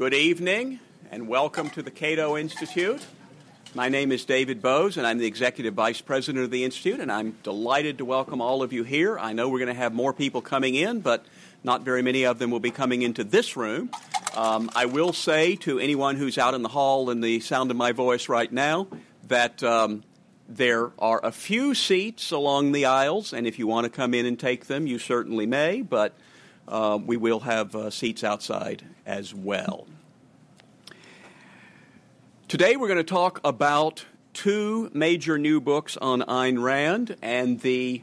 Good evening, and welcome to the Cato Institute. My name is David Bowes, and I'm the Executive Vice President of the Institute, and I'm delighted to welcome all of you here. I know we're going to have more people coming in, but not very many of them will be coming into this room. I will say to anyone who's out in the hall and the sound of my voice right now that there are a few seats along the aisles, and if you want to come in and take them, you certainly may, but we will have seats outside as well. Today we're going to talk about two major new books on Ayn Rand and the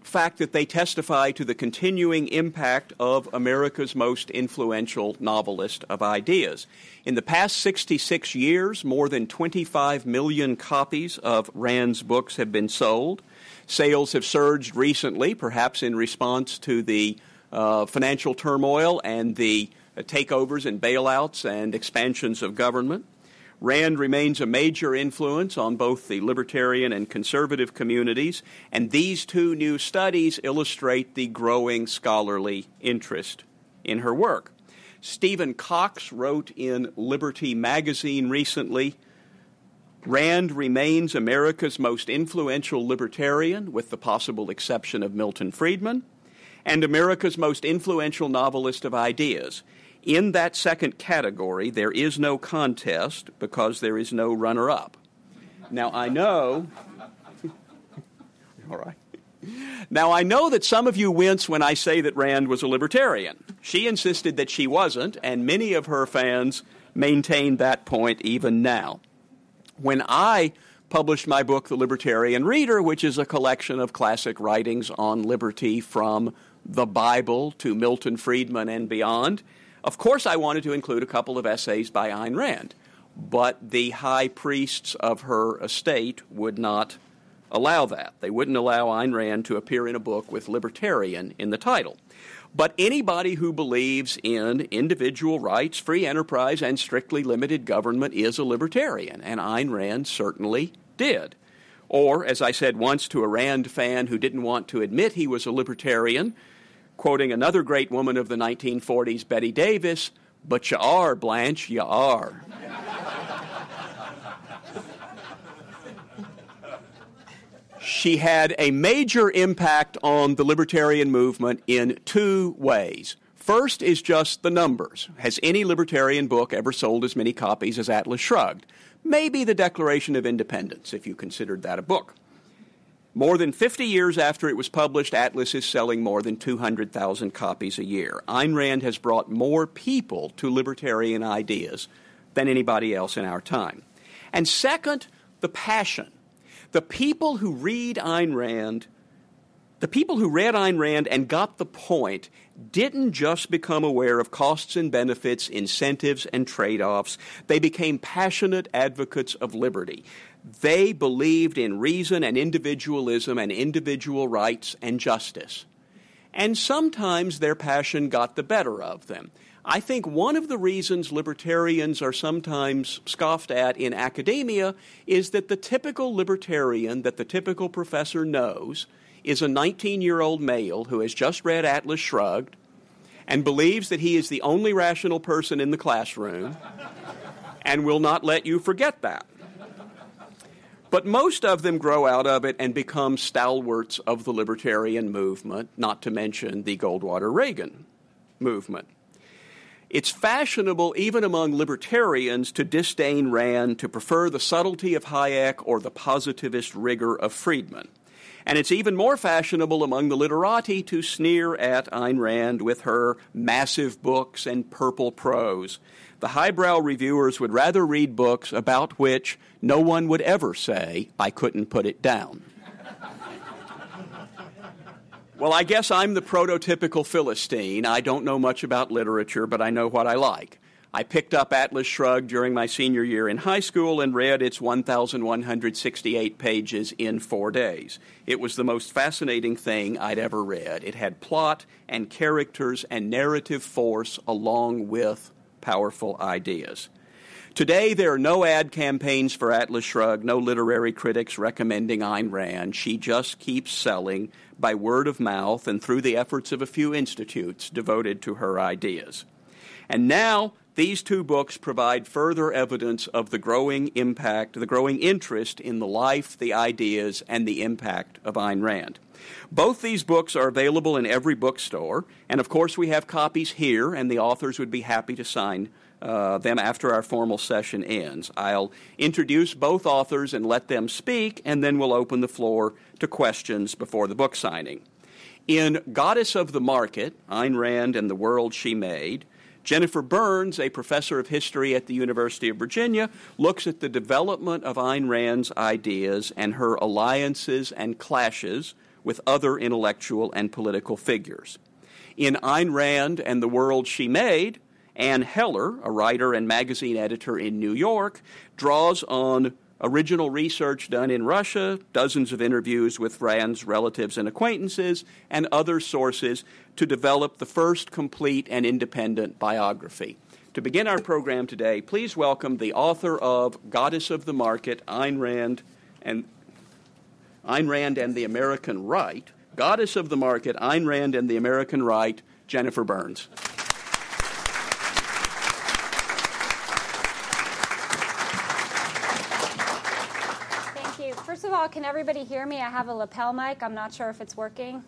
fact that they testify to the continuing impact of America's most influential novelist of ideas. In the past 66 years, more than 25 million copies of Rand's books have been sold. Sales have surged recently, perhaps in response to the financial turmoil and the takeovers and bailouts and expansions of government. Rand remains a major influence on both the libertarian and conservative communities, and these two new studies illustrate the growing scholarly interest in her work. Stephen Cox wrote in Liberty magazine recently, "Rand remains America's most influential libertarian, with the possible exception of Milton Friedman, and America's most influential novelist of ideas. In that second category, there is no contest because there is no runner-up." Now, I know... All right. Now, I know that some of you wince when I say that Rand was a libertarian. She insisted that she wasn't, and many of her fans maintain that point even now. When I published my book, The Libertarian Reader, which is a collection of classic writings on liberty from the Bible to Milton Friedman and beyond, of course I wanted to include a couple of essays by Ayn Rand, but the high priests of her estate would not allow that. They wouldn't allow Ayn Rand to appear in a book with libertarian in the title. But anybody who believes in individual rights, free enterprise, and strictly limited government is a libertarian, and Ayn Rand certainly did. Or, as I said once to a Rand fan who didn't want to admit he was a libertarian, quoting another great woman of the 1940s, Bette Davis, "But you are, Blanche, you are." She had a major impact on the libertarian movement in two ways. First is just the numbers. Has any libertarian book ever sold as many copies as Atlas Shrugged? Maybe the Declaration of Independence, if you considered that a book. More than 50 years after it was published, Atlas is selling more than 200,000 copies a year. Ayn Rand has brought more people to libertarian ideas than anybody else in our time. And second, the passion. The people who read Ayn Rand, the people who read Ayn Rand and got the point didn't just become aware of costs and benefits, incentives and trade-offs. They became passionate advocates of liberty. They believed in reason and individualism and individual rights and justice. And sometimes their passion got the better of them. I think one of the reasons libertarians are sometimes scoffed at in academia is that the typical libertarian that the typical professor knows is a 19-year-old male who has just read Atlas Shrugged and believes that he is the only rational person in the classroom and will not let you forget that. But most of them grow out of it and become stalwarts of the libertarian movement, not to mention the Goldwater-Reagan movement. It's fashionable, even among libertarians, to disdain Rand, to prefer the subtlety of Hayek or the positivist rigor of Friedman. And it's even more fashionable among the literati to sneer at Ayn Rand with her massive books and purple prose. The highbrow reviewers would rather read books about which no one would ever say, "I couldn't put it down." Well, I guess I'm the prototypical Philistine. I don't know much about literature, but I know what I like. I picked up Atlas Shrugged during my senior year in high school and read its 1,168 pages in 4 days. It was the most fascinating thing I'd ever read. It had plot and characters and narrative force along with powerful ideas. Today, there are no ad campaigns for Atlas Shrugged, no literary critics recommending Ayn Rand. She just keeps selling by word of mouth and through the efforts of a few institutes devoted to her ideas. And now these two books provide further evidence of the growing impact, the growing interest in the life, the ideas, and the impact of Ayn Rand. Both these books are available in every bookstore, and of course we have copies here, and the authors would be happy to sign them after our formal session ends. I'll introduce both authors and let them speak, and then we'll open the floor to questions before the book signing. In Goddess of the Market, Ayn Rand and the World She Made, Jennifer Burns, a professor of history at the University of Virginia, looks at the development of Ayn Rand's ideas and her alliances and clashes with other intellectual and political figures. In Ayn Rand and the World She Made, Anne Heller, a writer and magazine editor in New York, draws on original research done in Russia, dozens of interviews with Rand's relatives and acquaintances, and other sources to develop the first complete and independent biography. To begin our program today, please welcome the author of Goddess of the Market, Ayn Rand and the American Right, Goddess of the Market, Ayn Rand and the American Right, Jennifer Burns. Thank you. First of all, can everybody hear me? I have a lapel mic. I'm not sure if it's working.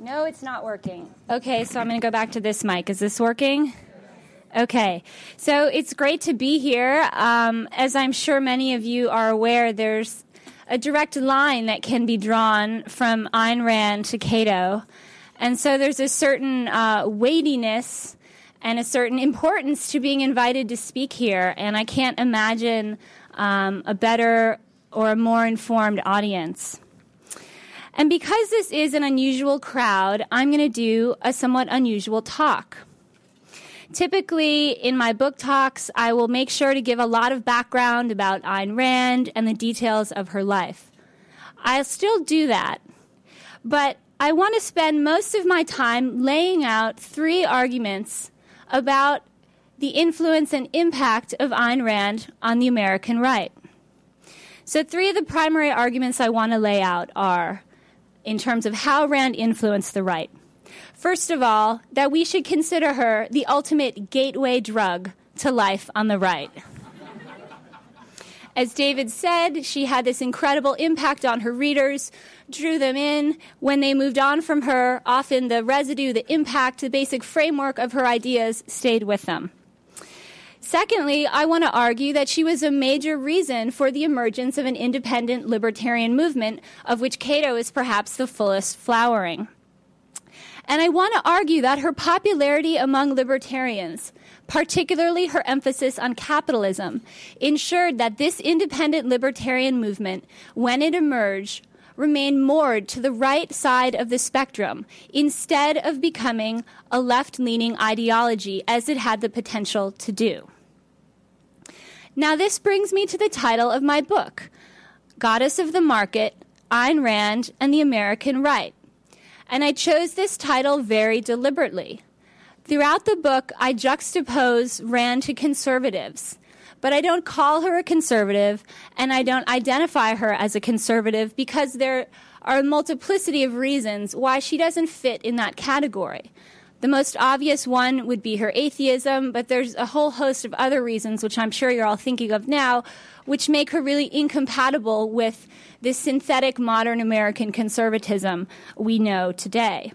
No, it's not working. Okay, so I'm going to go back to this mic. Is this working? Okay, so it's great to be here. As I'm sure many of you are aware, there's a direct line that can be drawn from Ayn Rand to Cato. And so there's a certain weightiness and a certain importance to being invited to speak here. And I can't imagine a better or a more informed audience. And because this is an unusual crowd, I'm going to do a somewhat unusual talk. Typically, in my book talks, I will make sure to give a lot of background about Ayn Rand and the details of her life. I'll still do that, but I want to spend most of my time laying out three arguments about the influence and impact of Ayn Rand on the American right. So three of the primary arguments I want to lay out are in terms of how Rand influenced the right. First of all, that we should consider her the ultimate gateway drug to life on the right. As David said, she had this incredible impact on her readers, drew them in. When they moved on from her, often the residue, the impact, the basic framework of her ideas stayed with them. Secondly, I want to argue that she was a major reason for the emergence of an independent libertarian movement, of which Cato is perhaps the fullest flowering. And I want to argue that her popularity among libertarians, particularly her emphasis on capitalism, ensured that this independent libertarian movement, when it emerged, remained moored to the right side of the spectrum instead of becoming a left-leaning ideology as it had the potential to do. Now this brings me to the title of my book, Goddess of the Market, Ayn Rand and the American Right. And I chose this title very deliberately. Throughout the book, I juxtapose Rand to conservatives, but I don't call her a conservative, and I don't identify her as a conservative because there are a multiplicity of reasons why she doesn't fit in that category. The most obvious one would be her atheism, but there's a whole host of other reasons, which I'm sure you're all thinking of now, which make her really incompatible with this synthetic modern American conservatism we know today.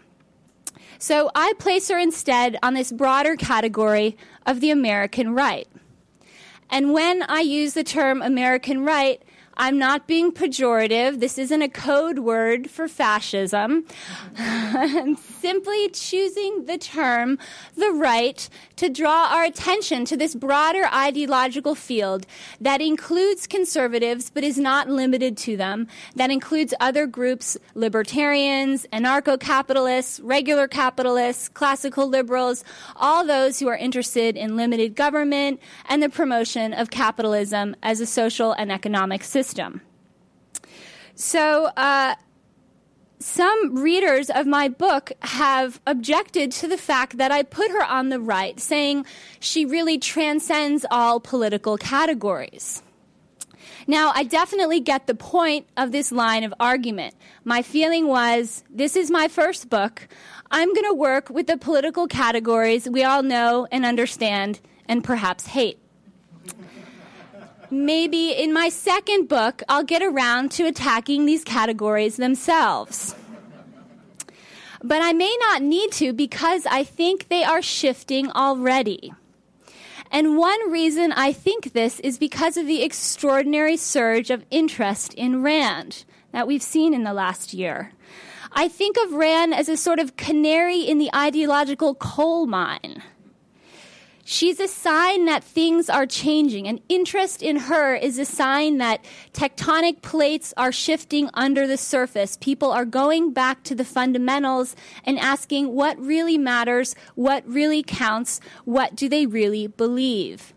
So I place her instead on this broader category of the American right. And when I use the term American right, I'm not being pejorative. This isn't a code word for fascism. I'm simply choosing the term, the right, to draw our attention to this broader ideological field that includes conservatives but is not limited to them, that includes other groups, libertarians, anarcho-capitalists, regular capitalists, classical liberals, all those who are interested in limited government and the promotion of capitalism as a social and economic system. So some readers of my book have objected to the fact that I put her on the right, saying she really transcends all political categories. Now, I definitely get the point of this line of argument. My feeling was, this is my first book. I'm going to work with the political categories we all know and understand and perhaps hate. Maybe in my second book, I'll get around to attacking these categories themselves. But I may not need to, because I think they are shifting already. And one reason I think this is because of the extraordinary surge of interest in Rand that we've seen in the last year. I think of Rand as a sort of canary in the ideological coal mine. She's a sign that things are changing, and interest in her is a sign that tectonic plates are shifting under the surface. People are going back to the fundamentals and asking what really matters, what really counts, what do they really believe.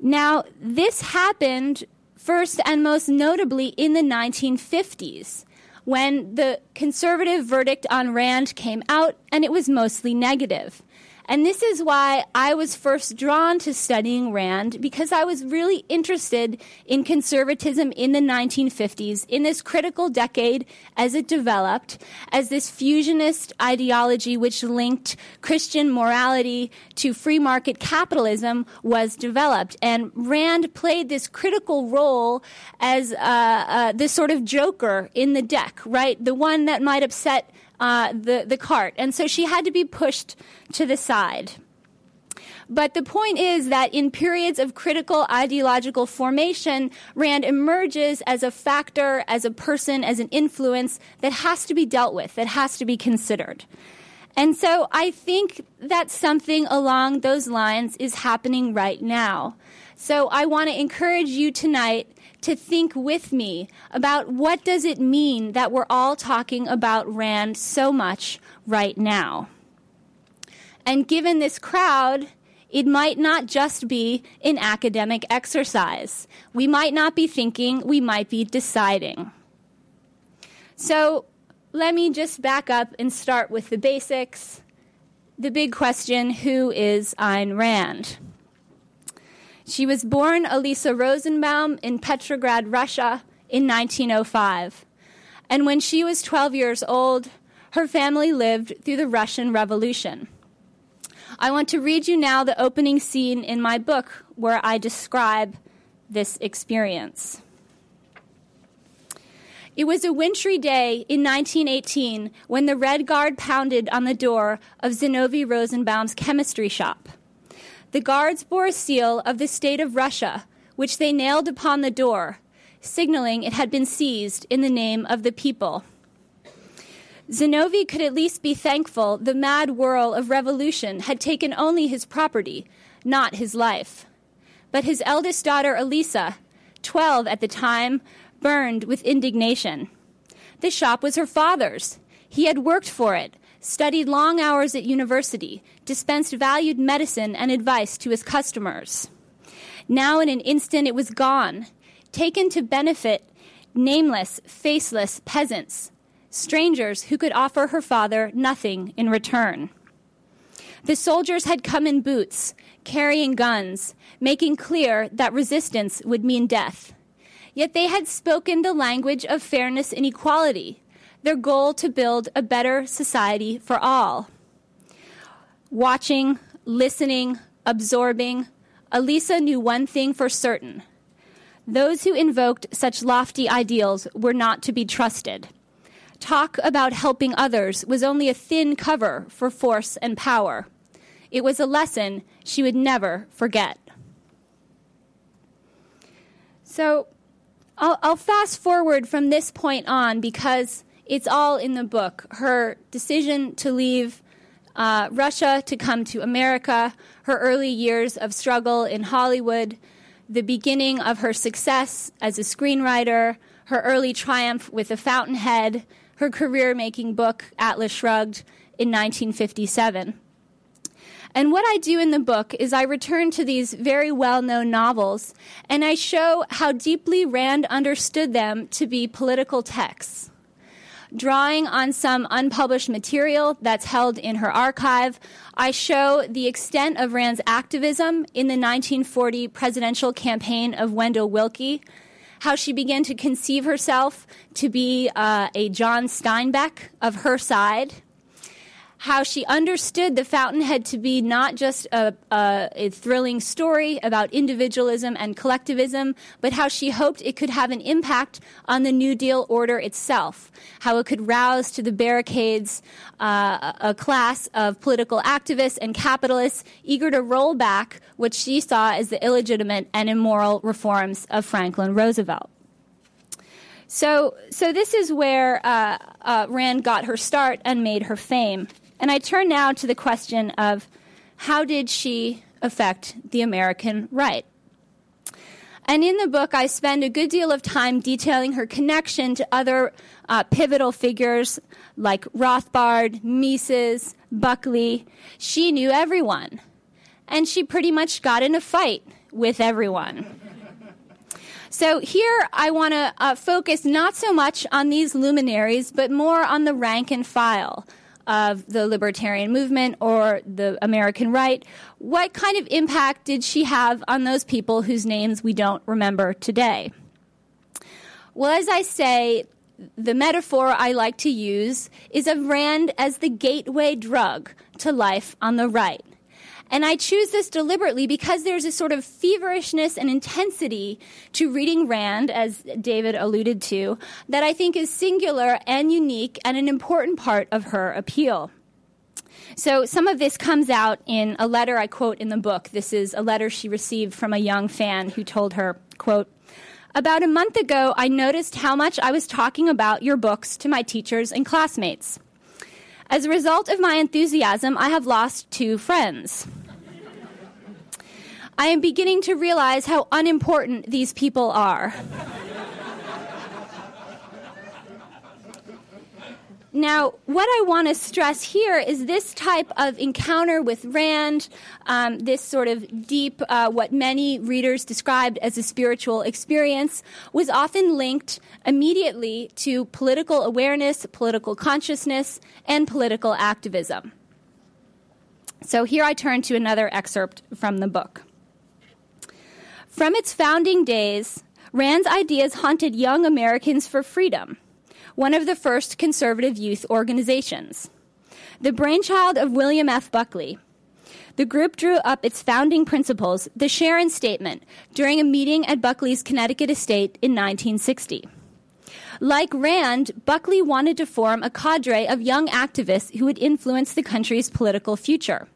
Now, this happened first and most notably in the 1950s, when the conservative verdict on Rand came out, and it was mostly negative. And this is why I was first drawn to studying Rand, because I was really interested in conservatism in the 1950s, in this critical decade as it developed, as this fusionist ideology which linked Christian morality to free market capitalism was developed. And Rand played this critical role as this sort of joker in the deck, right? The one that might upset the cart. And so she had to be pushed to the side. But the point is that in periods of critical ideological formation, Rand emerges as a factor, as a person, as an influence that has to be dealt with, that has to be considered. And so I think that something along those lines is happening right now. So I want to encourage you tonight to think with me about what does it mean that we're all talking about Rand so much right now. And given this crowd, it might not just be an academic exercise. We might not be thinking, we might be deciding. So let me just back up and start with the basics. The big question, who is Ayn Rand? She was born Alissa Rosenbaum in Petrograd, Russia, in 1905. And when she was 12 years old, her family lived through the Russian Revolution. I want to read you now the opening scene in my book where I describe this experience. It was a wintry day in 1918 when the Red Guard pounded on the door of Zinovy Rosenbaum's chemistry shop. The guards bore a seal of the state of Russia, which they nailed upon the door, signaling it had been seized in the name of the people. Zinovy could at least be thankful the mad whirl of revolution had taken only his property, not his life. But his eldest daughter, Alissa, 12 at the time, burned with indignation. The shop was her father's. He had worked for it, studied long hours at university, dispensed valued medicine and advice to his customers. Now in an instant it was gone, taken to benefit nameless, faceless peasants, strangers who could offer her father nothing in return. The soldiers had come in boots, carrying guns, making clear that resistance would mean death. Yet they had spoken the language of fairness and equality, their goal to build a better society for all. Watching, listening, absorbing, Alissa knew one thing for certain. Those who invoked such lofty ideals were not to be trusted. Talk about helping others was only a thin cover for force and power. It was a lesson she would never forget. So I'll fast forward from this point on, because it's all in the book. Her decision to leave Russia to come to America, her early years of struggle in Hollywood, the beginning of her success as a screenwriter, her early triumph with The Fountainhead, her career-making book, Atlas Shrugged, in 1957. And what I do in the book is I return to these very well-known novels, and I show how deeply Rand understood them to be political texts. Drawing on some unpublished material that's held in her archive, I show the extent of Rand's activism in the 1940 presidential campaign of Wendell Willkie, how she began to conceive herself to be a John Steinbeck of her side, how she understood The Fountainhead to be not just a thrilling story about individualism and collectivism, but how she hoped it could have an impact on the New Deal order itself, how it could rouse to the barricades a class of political activists and capitalists eager to roll back what she saw as the illegitimate and immoral reforms of Franklin Roosevelt. So this is where Rand got her start and made her fame. And I turn now to the question of how did she affect the American right? And in the book, I spend a good deal of time detailing her connection to other pivotal figures like Rothbard, Mises, Buckley. She knew everyone, and she pretty much got in a fight with everyone. So here I want to focus not so much on these luminaries, but more on the rank and file of the libertarian movement or the American right. What kind of impact did she have on those people whose names we don't remember today? Well, as I say, the metaphor I like to use is of Rand as the gateway drug to life on the right. And I choose this deliberately because there's a sort of feverishness and intensity to reading Rand, as David alluded to, that I think is singular and unique and an important part of her appeal. So some of this comes out in a letter I quote in the book. This is a letter she received from a young fan who told her, quote, "About a month ago, I noticed how much I was talking about your books to my teachers and classmates. As a result of my enthusiasm, I have lost 2 friends. I am beginning to realize how unimportant these people are." Now, what I want to stress here is this type of encounter with Rand, this sort of deep, what many readers described as a spiritual experience, was often linked immediately to political awareness, political consciousness, and political activism. So here I turn to another excerpt from the book. "From its founding days, Rand's ideas haunted Young Americans for Freedom, one of the first conservative youth organizations, the brainchild of William F. Buckley. The group drew up its founding principles, the Sharon Statement, during a meeting at Buckley's Connecticut estate in 1960. Like Rand, Buckley wanted to form a cadre of young activists who would influence the country's political future.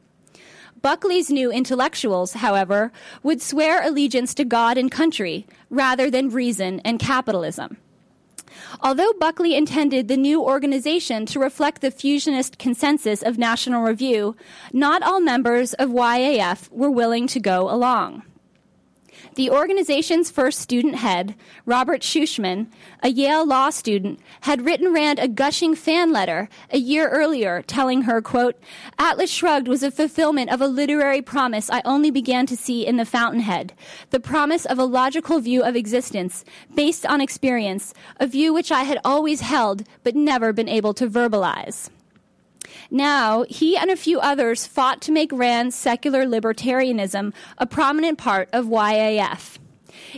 Buckley's new intellectuals, however, would swear allegiance to God and country rather than reason and capitalism. Although Buckley intended the new organization to reflect the fusionist consensus of National Review, not all members of YAF were willing to go along. The organization's first student head, Robert Schuschman, a Yale law student, had written Rand a gushing fan letter a year earlier telling her, quote, 'Atlas Shrugged was a fulfillment of a literary promise I only began to see in The Fountainhead, the promise of a logical view of existence based on experience, a view which I had always held but never been able to verbalize.' Now, he and a few others fought to make Rand's secular libertarianism a prominent part of YAF.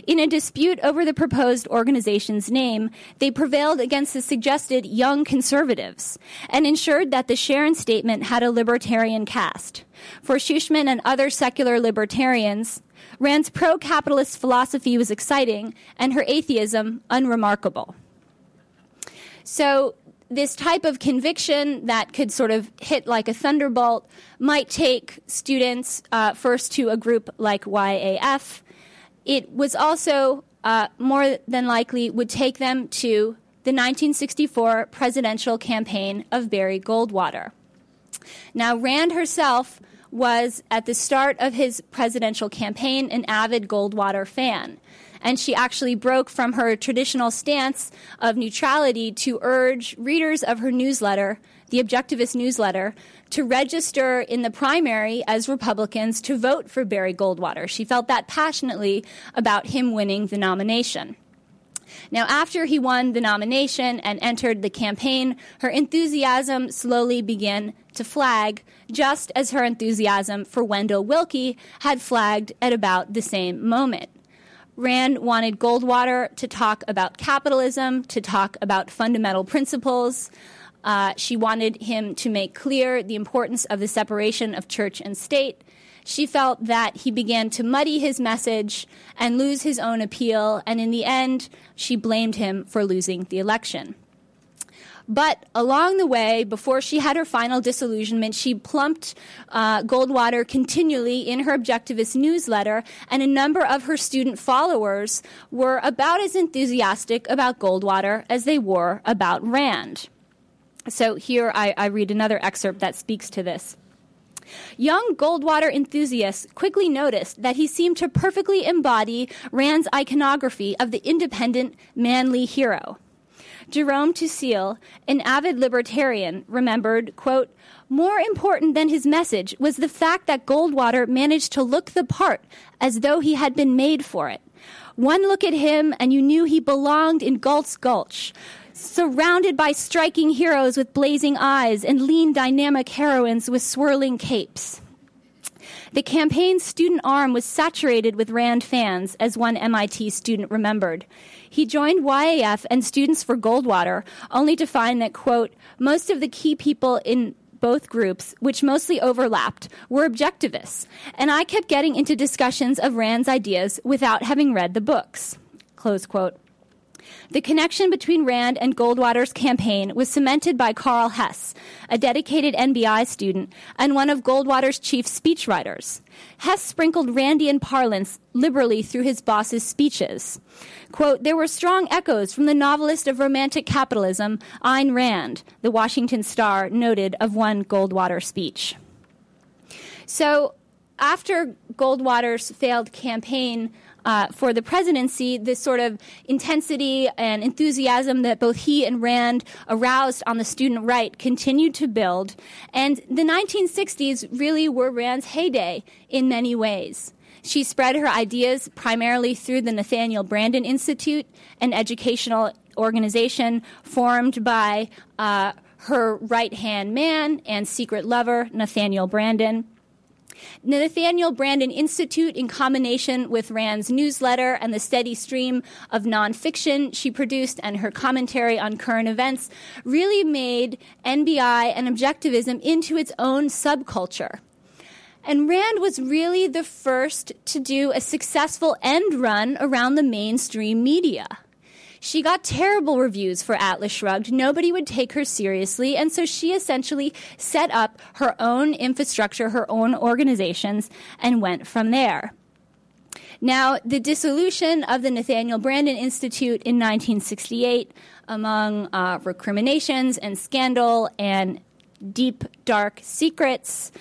In a dispute over the proposed organization's name, they prevailed against the suggested young conservatives and ensured that the Sharon Statement had a libertarian cast. For Schuschman and other secular libertarians, Rand's pro-capitalist philosophy was exciting and her atheism unremarkable." So this type of conviction that could sort of hit like a thunderbolt might take students first to a group like YAF. It was also more than likely would take them to the 1964 presidential campaign of Barry Goldwater. Now, Rand herself was, at the start of his presidential campaign, an avid Goldwater fan. And she actually broke from her traditional stance of neutrality to urge readers of her newsletter, the Objectivist newsletter, to register in the primary as Republicans to vote for Barry Goldwater. She felt that passionately about him winning the nomination. Now, after he won the nomination and entered the campaign, her enthusiasm slowly began to flag, just as her enthusiasm for Wendell Willkie had flagged at about the same moment. Rand wanted Goldwater to talk about capitalism, to talk about fundamental principles. She wanted him to make clear the importance of the separation of church and state. She felt that he began to muddy his message and lose his own appeal, and in the end, she blamed him for losing the election. But along the way, before she had her final disillusionment, she plumped Goldwater continually in her objectivist newsletter, and a number of her student followers were about as enthusiastic about Goldwater as they were about Rand. So here I read another excerpt that speaks to this. Young Goldwater enthusiasts quickly noticed that he seemed to perfectly embody Rand's iconography of the independent, manly hero. Jerome Tusil, an avid libertarian, remembered, quote, "More important than his message was the fact that Goldwater managed to look the part as though he had been made for it. One look at him and you knew he belonged in Galt's Gulch, surrounded by striking heroes with blazing eyes and lean dynamic heroines with swirling capes." The campaign's student arm was saturated with Rand fans, as one MIT student remembered. He joined YAF and Students for Goldwater, only to find that, quote, "Most of the key people in both groups, which mostly overlapped, were objectivists, and I kept getting into discussions of Rand's ideas without having read the books," close quote. The connection between Rand and Goldwater's campaign was cemented by Karl Hess, a dedicated NBI student and one of Goldwater's chief speechwriters. Hess sprinkled Randian parlance liberally through his boss's speeches. Quote, "There were strong echoes from the novelist of romantic capitalism, Ayn Rand," the Washington Star noted of one Goldwater speech. So after Goldwater's failed campaign for the presidency, this sort of intensity and enthusiasm that both he and Rand aroused on the student right continued to build, and the 1960s really were Rand's heyday in many ways. She spread her ideas primarily through the Nathaniel Branden Institute, an educational organization formed by her right-hand man and secret lover, Nathaniel Branden. The Nathaniel Branden Institute, in combination with Rand's newsletter and the steady stream of nonfiction she produced and her commentary on current events, really made NBI and objectivism into its own subculture. And Rand was really the first to do a successful end run around the mainstream media. She got terrible reviews for Atlas Shrugged. Nobody would take her seriously, and so she essentially set up her own infrastructure, her own organizations, and went from there. Now, the dissolution of the Nathaniel Branden Institute in 1968, among recriminations and scandal and deep, dark secrets,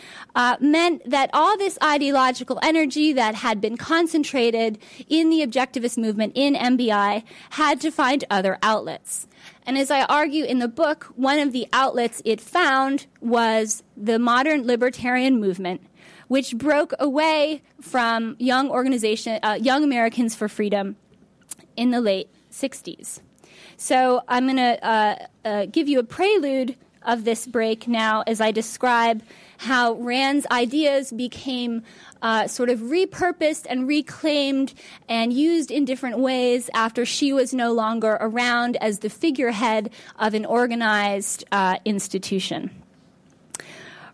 meant that all this ideological energy that had been concentrated in the objectivist movement in MBI had to find other outlets. And as I argue in the book, one of the outlets it found was the modern libertarian movement, which broke away from Young Americans for Freedom in the late 60s. So I'm going to give you a prelude of this break now as I describe how Rand's ideas became sort of repurposed and reclaimed and used in different ways after she was no longer around as the figurehead of an organized institution.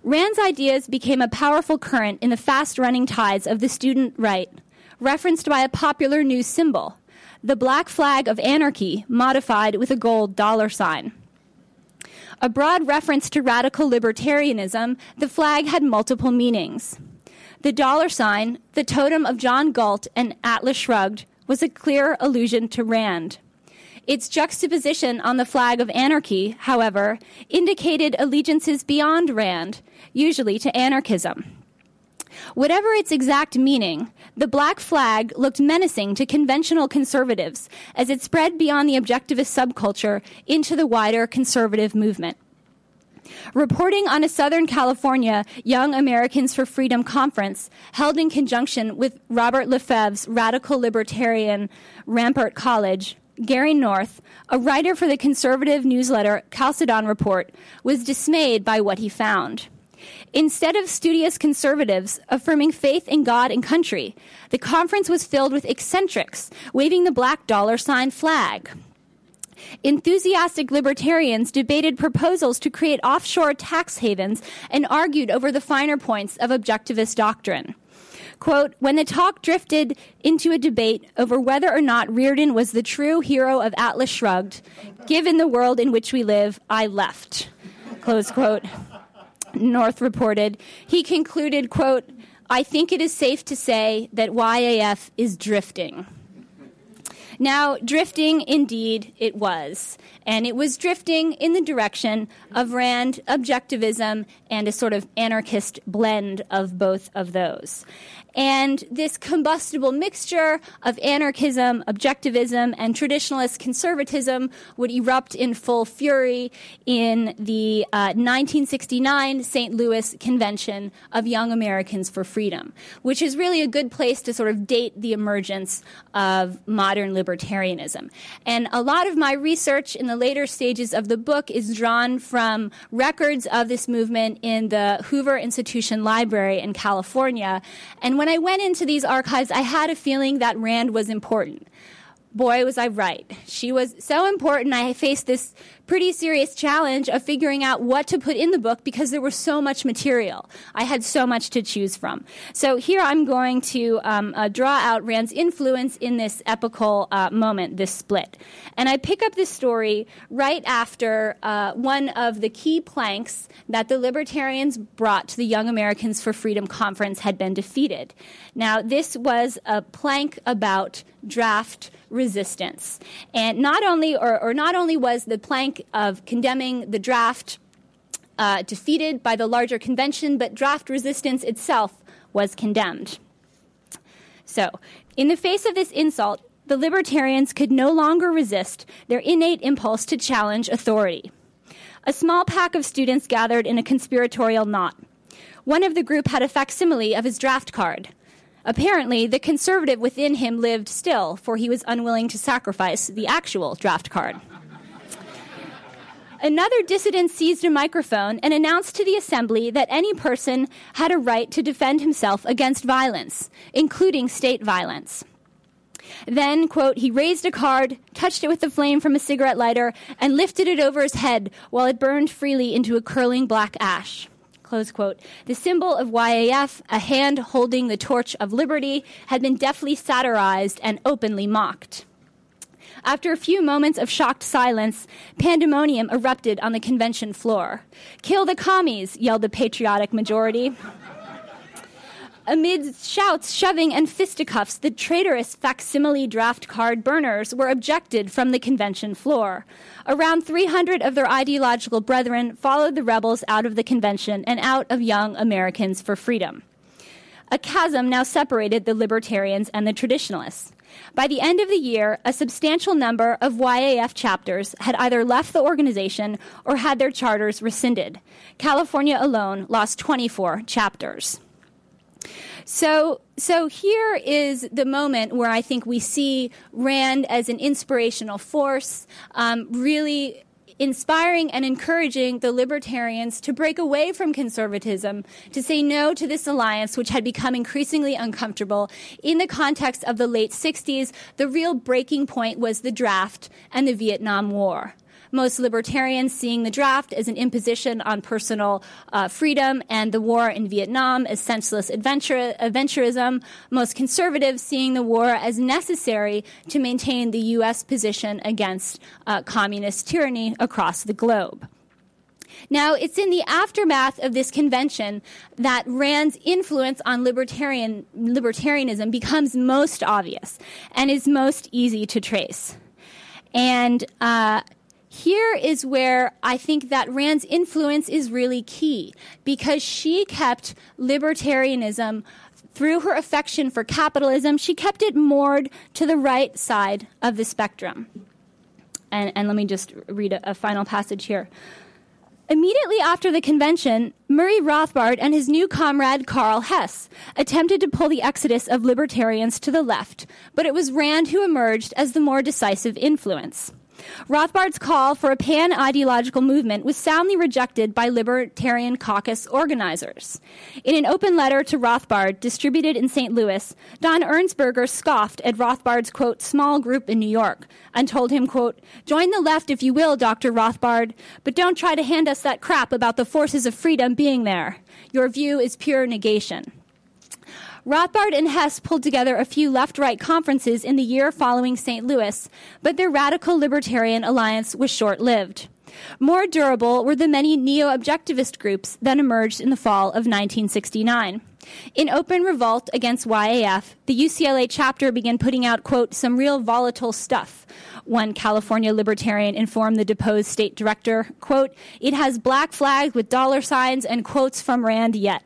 Rand's ideas became a powerful current in the fast-running tides of the student right, referenced by a popular new symbol, the black flag of anarchy modified with a gold $sign. A broad reference to radical libertarianism, the flag had multiple meanings. The $sign, the totem of John Galt and Atlas Shrugged, was a clear allusion to Rand. Its juxtaposition on the flag of anarchy, however, indicated allegiances beyond Rand, usually to anarchism. Whatever its exact meaning, the black flag looked menacing to conventional conservatives as it spread beyond the objectivist subculture into the wider conservative movement. Reporting on a Southern California Young Americans for Freedom conference held in conjunction with Robert Lefebvre's radical libertarian Rampart College, Gary North, a writer for the conservative newsletter Chalcedon Report, was dismayed by what he found. Instead of studious conservatives affirming faith in God and country, the conference was filled with eccentrics waving the black $ flag. Enthusiastic libertarians debated proposals to create offshore tax havens and argued over the finer points of objectivist doctrine. Quote, when the talk drifted into a debate over whether or not Reardon was the true hero of Atlas Shrugged, given the world in which we live, I left. Close quote. North reported. He concluded, quote, I think it is safe to say that YAF is drifting. Now, drifting, indeed, it was. And it was drifting in the direction of Rand objectivism and a sort of anarchist blend of both of those. And this combustible mixture of anarchism, objectivism, and traditionalist conservatism would erupt in full fury in the 1969 St. Louis Convention of Young Americans for Freedom, which is really a good place to sort of date the emergence of modern libertarianism. And a lot of my research in the later stages of the book is drawn from records of this movement in the Hoover Institution Library in California. And when I went into these archives, I had a feeling that Rand was important. Boy, was I right. She was so important. I faced this pretty serious challenge of figuring out what to put in the book because there was so much material. I had so much to choose from. So here I'm going to draw out Rand's influence in this epical moment, this split. And I pick up this story right after one of the key planks that the libertarians brought to the Young Americans for Freedom Conference had been defeated. Now, this was a plank about draft resistance. And not only was the plank of condemning the draft defeated by the larger convention, but draft resistance itself was condemned. So, in the face of this insult, the libertarians could no longer resist their innate impulse to challenge authority. A small pack of students gathered in a conspiratorial knot. One of the group had a facsimile of his draft card. Apparently, the conservative within him lived still, for he was unwilling to sacrifice the actual draft card. Another dissident seized a microphone and announced to the assembly that any person had a right to defend himself against violence, including state violence. Then, quote, he raised a card, touched it with the flame from a cigarette lighter, and lifted it over his head while it burned freely into a curling black ash. Close quote. The symbol of YAF, a hand holding the torch of liberty, had been deftly satirized and openly mocked. After a few moments of shocked silence, pandemonium erupted on the convention floor. Kill the commies, yelled the patriotic majority. Amid shouts, shoving, and fisticuffs, the traitorous facsimile draft card burners were ejected from the convention floor. Around 300 of their ideological brethren followed the rebels out of the convention and out of Young Americans for Freedom. A chasm now separated the libertarians and the traditionalists. By the end of the year, a substantial number of YAF chapters had either left the organization or had their charters rescinded. California alone lost 24 chapters. So here is the moment where I think we see Rand as an inspirational force, really inspiring and encouraging the libertarians to break away from conservatism, to say no to this alliance, which had become increasingly uncomfortable. In the context of the late 60s, the real breaking point was the draft and the Vietnam War. Most libertarians seeing the draft as an imposition on personal freedom and the war in Vietnam as senseless adventurism. Most conservatives seeing the war as necessary to maintain the U.S. position against communist tyranny across the globe. Now, it's in the aftermath of this convention that Rand's influence on libertarianism becomes most obvious and is most easy to trace. And here is where I think that Rand's influence is really key, because she kept libertarianism, through her affection for capitalism, she kept it moored to the right side of the spectrum. And let me just read a final passage here. Immediately after the convention, Murray Rothbard and his new comrade Karl Hess attempted to pull the exodus of libertarians to the left, but it was Rand who emerged as the more decisive influence. Rothbard's call for a pan-ideological movement was soundly rejected by Libertarian Caucus organizers. In an open letter to Rothbard distributed in St. Louis, Don Ernstberger scoffed at Rothbard's, quote, small group in New York and told him, quote, join the left if you will, Dr. Rothbard, but don't try to hand us that crap about the forces of freedom being there. Your view is pure negation. Rothbard and Hess pulled together a few left-right conferences in the year following St. Louis, but their radical libertarian alliance was short-lived. More durable were the many neo-objectivist groups that emerged in the fall of 1969. In open revolt against YAF, the UCLA chapter began putting out, quote, some real volatile stuff. One California libertarian informed the deposed state director, quote, it has black flags with dollar signs and quotes from Rand yet.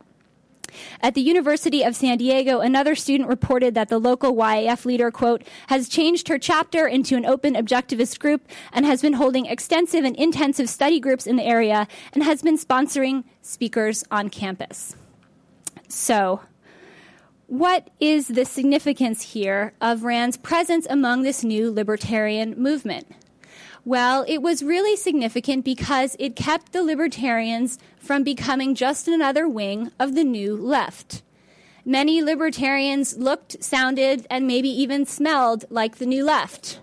At the University of San Diego, another student reported that the local YAF leader, quote, has changed her chapter into an open objectivist group and has been holding extensive and intensive study groups in the area and has been sponsoring speakers on campus. So, what is the significance here of Rand's presence among this new libertarian movement? Well, it was really significant because it kept the libertarians from becoming just another wing of the New Left. Many libertarians looked, sounded, and maybe even smelled like the New Left.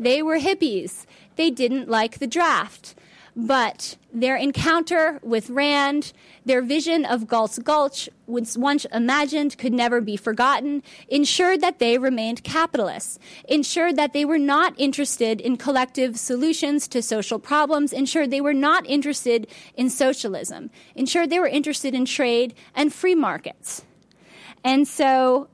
They were hippies. They didn't like the draft. But their encounter with Rand, their vision of Galt's Gulch, which once imagined could never be forgotten, ensured that they remained capitalists, ensured that they were not interested in collective solutions to social problems, ensured they were not interested in socialism, ensured they were interested in trade and free markets. And so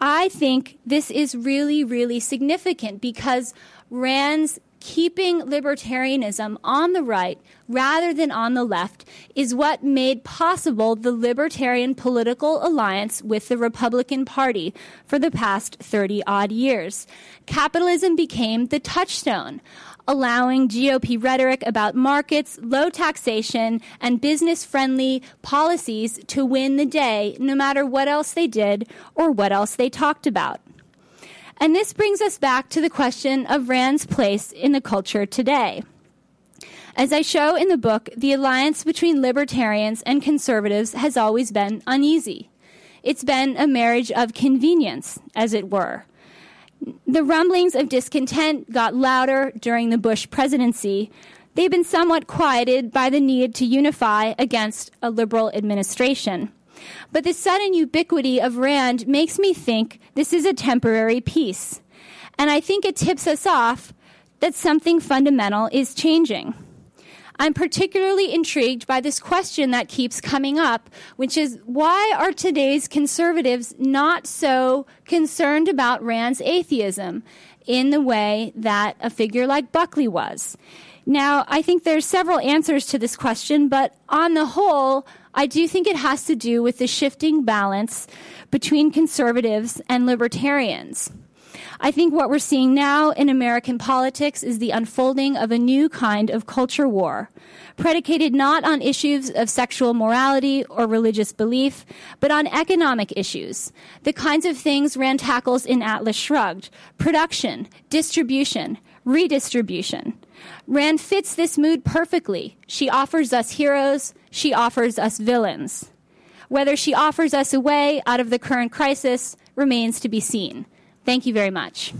I think this is really, really significant because Rand's keeping libertarianism on the right rather than on the left is what made possible the libertarian political alliance with the Republican Party for the past 30-odd years. Capitalism became the touchstone, allowing GOP rhetoric about markets, low taxation, and business-friendly policies to win the day no matter what else they did or what else they talked about. And this brings us back to the question of Rand's place in the culture today. As I show in the book, the alliance between libertarians and conservatives has always been uneasy. It's been a marriage of convenience, as it were. The rumblings of discontent got louder during the Bush presidency. They've been somewhat quieted by the need to unify against a liberal administration. But the sudden ubiquity of Rand makes me think this is a temporary piece. And I think it tips us off that something fundamental is changing. I'm particularly intrigued by this question that keeps coming up, which is, why are today's conservatives not so concerned about Rand's atheism in the way that a figure like Buckley was? Now, I think there's several answers to this question, but on the whole, I do think it has to do with the shifting balance between conservatives and libertarians. I think what we're seeing now in American politics is the unfolding of a new kind of culture war, predicated not on issues of sexual morality or religious belief, but on economic issues, the kinds of things Rand tackles in Atlas Shrugged: production, distribution, redistribution. Rand fits this mood perfectly. She offers us heroes. She offers us villains. Whether she offers us a way out of the current crisis remains to be seen. Thank you very much.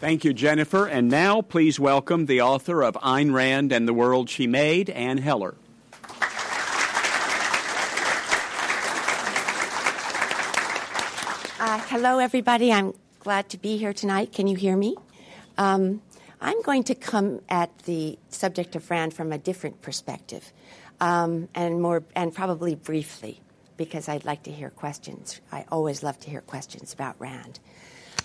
Thank you, Jennifer. And now, please welcome the author of Ayn Rand and the World She Made, Anne Heller. Hello, everybody. I'm glad to be here tonight. Can you hear me? I'm going to come at the subject of Rand from a different perspective, and probably briefly, because I'd like to hear questions. I always love to hear questions about Rand.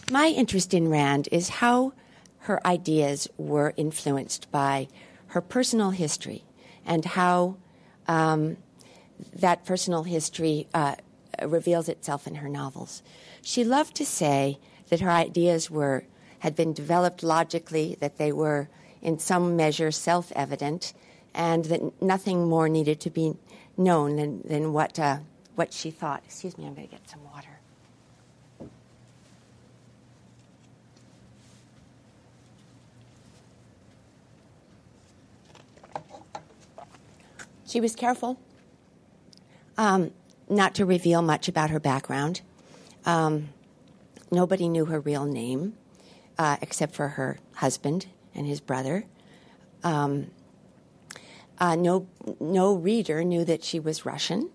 My interest in Rand is how her ideas were influenced by her personal history and how that personal history reveals itself in her novels. She loved to say that her ideas had been developed logically, that they were in some measure self-evident, and that nothing more needed to be known than what she thought. Excuse me, I'm going to get some water. She was careful not to reveal much about her background. Nobody knew her real name except for her husband and his brother. No reader knew that she was Russian.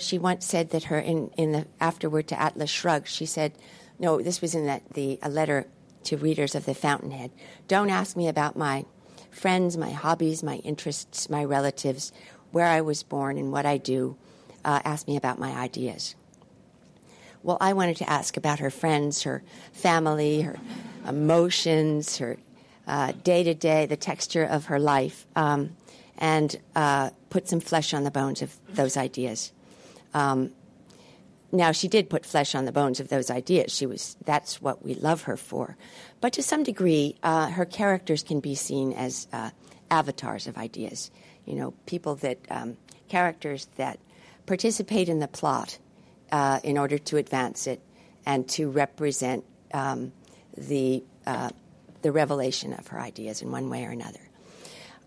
She once said that her in the afterward to Atlas Shrugged, she said, no, this was in a letter to readers of The Fountainhead. Don't ask me about my friends, my hobbies, my interests, my relatives, where I was born and what I do. Ask me about my ideas. Well, I wanted to ask about her friends, her family, her emotions, her day-to-day, the texture of her life, and put some flesh on the bones of those ideas. Now, she did put flesh on the bones of those ideas. That's what we love her for. But to some degree, her characters can be seen as avatars of ideas. You know, characters that participate in the plot in order to advance it and to represent the revelation of her ideas in one way or another.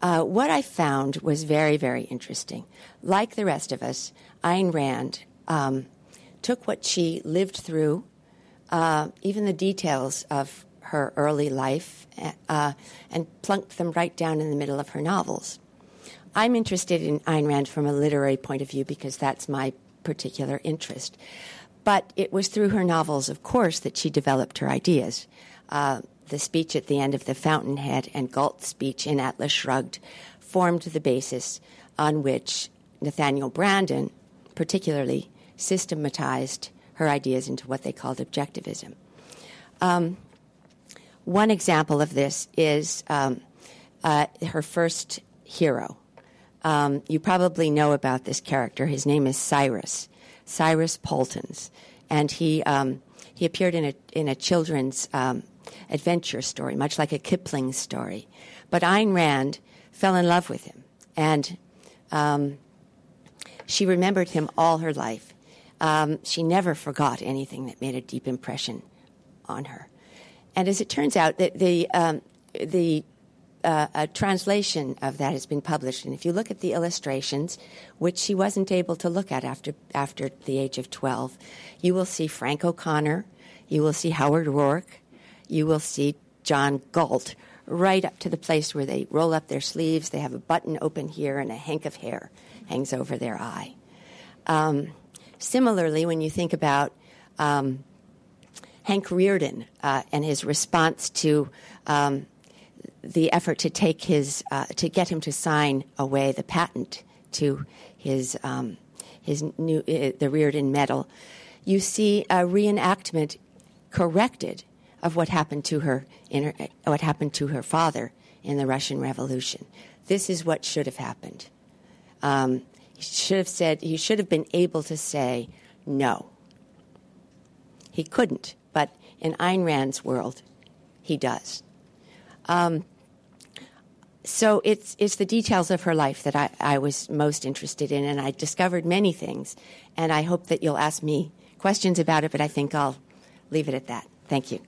What I found was very, very interesting. Like the rest of us, Ayn Rand took what she lived through, even the details of her early life, and plunked them right down in the middle of her novels. I'm interested in Ayn Rand from a literary point of view because that's my particular interest. But it was through her novels, of course, that she developed her ideas. The speech at the end of The Fountainhead and Galt's speech in Atlas Shrugged formed the basis on which Nathaniel Branden particularly systematized her ideas into what they called objectivism. One example of this is her first hero. You probably know about this character. His name is Cyrus Poultons, and he appeared in a children's adventure story, much like a Kipling story. But Ayn Rand fell in love with him, and she remembered him all her life. She never forgot anything that made a deep impression on her. And as it turns out, a translation of that has been published. And if you look at the illustrations, which she wasn't able to look at after the age of 12, you will see Frank O'Connor, you will see Howard Roark, you will see John Galt, right up to the place where they roll up their sleeves, they have a button open here, and a hank of hair hangs over their eye. Similarly, when you think about Hank Reardon and his response to the effort to get him to sign away the patent to his new Reardon medal, you see a reenactment corrected of what happened to her what happened to her father in the Russian Revolution. This is what should have happened. He should have been able to say no. He couldn't. But in Ayn Rand's world, he does. So it's the details of her life that I was most interested in, and I discovered many things. And I hope that you'll ask me questions about it, but I think I'll leave it at that. Thank you.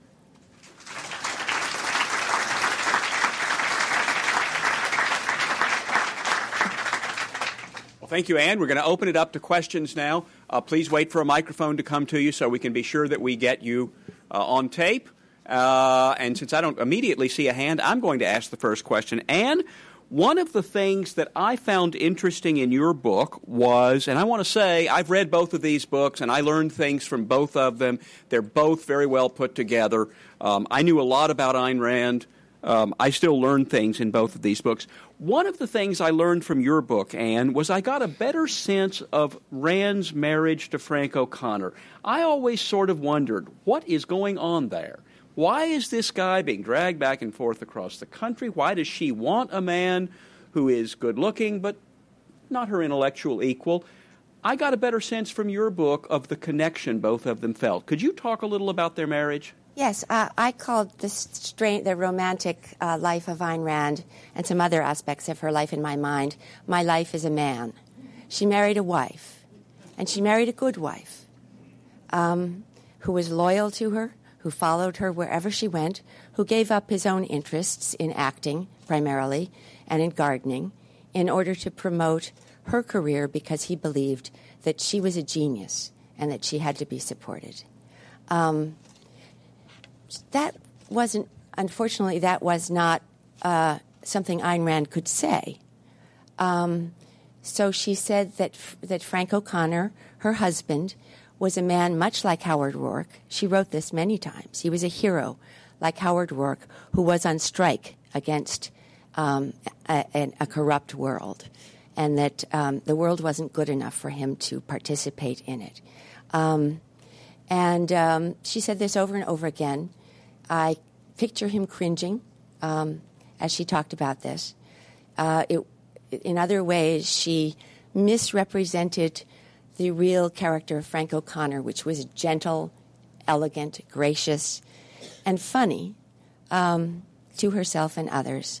Well, thank you, Anne. We're going to open it up to questions now. Please wait for a microphone to come to you so we can be sure that we get you on tape. And since I don't immediately see a hand, I'm going to ask the first question. Anne, one of the things that I found interesting in your book was, and I want to say I've read both of these books and I learned things from both of them. They're both very well put together. I knew a lot about Ayn Rand. I still learned things in both of these books. One of the things I learned from your book, Anne, was I got a better sense of Rand's marriage to Frank O'Connor. I always sort of wondered, what is going on there? Why is this guy being dragged back and forth across the country? Why does she want a man who is good-looking but not her intellectual equal? I got a better sense from your book of the connection both of them felt. Could you talk a little about their marriage? Yes, I called the romantic life of Ayn Rand and some other aspects of her life in my mind, My Life as a Man. She married a wife, and she married a good wife who was loyal to her, who followed her wherever she went, who gave up his own interests in acting primarily and in gardening in order to promote her career because he believed that she was a genius and that she had to be supported. That was not something Ayn Rand could say. So she said that Frank O'Connor, her husband, was a man much like Howard Roark. She wrote this many times. He was a hero like Howard Roark, who was on strike against a corrupt world, and that the world wasn't good enough for him to participate in it. And she said this over and over again. I picture him cringing as she talked about this. In other ways, she misrepresented the real character of Frank O'Connor, which was gentle, elegant, gracious, and funny to herself and others.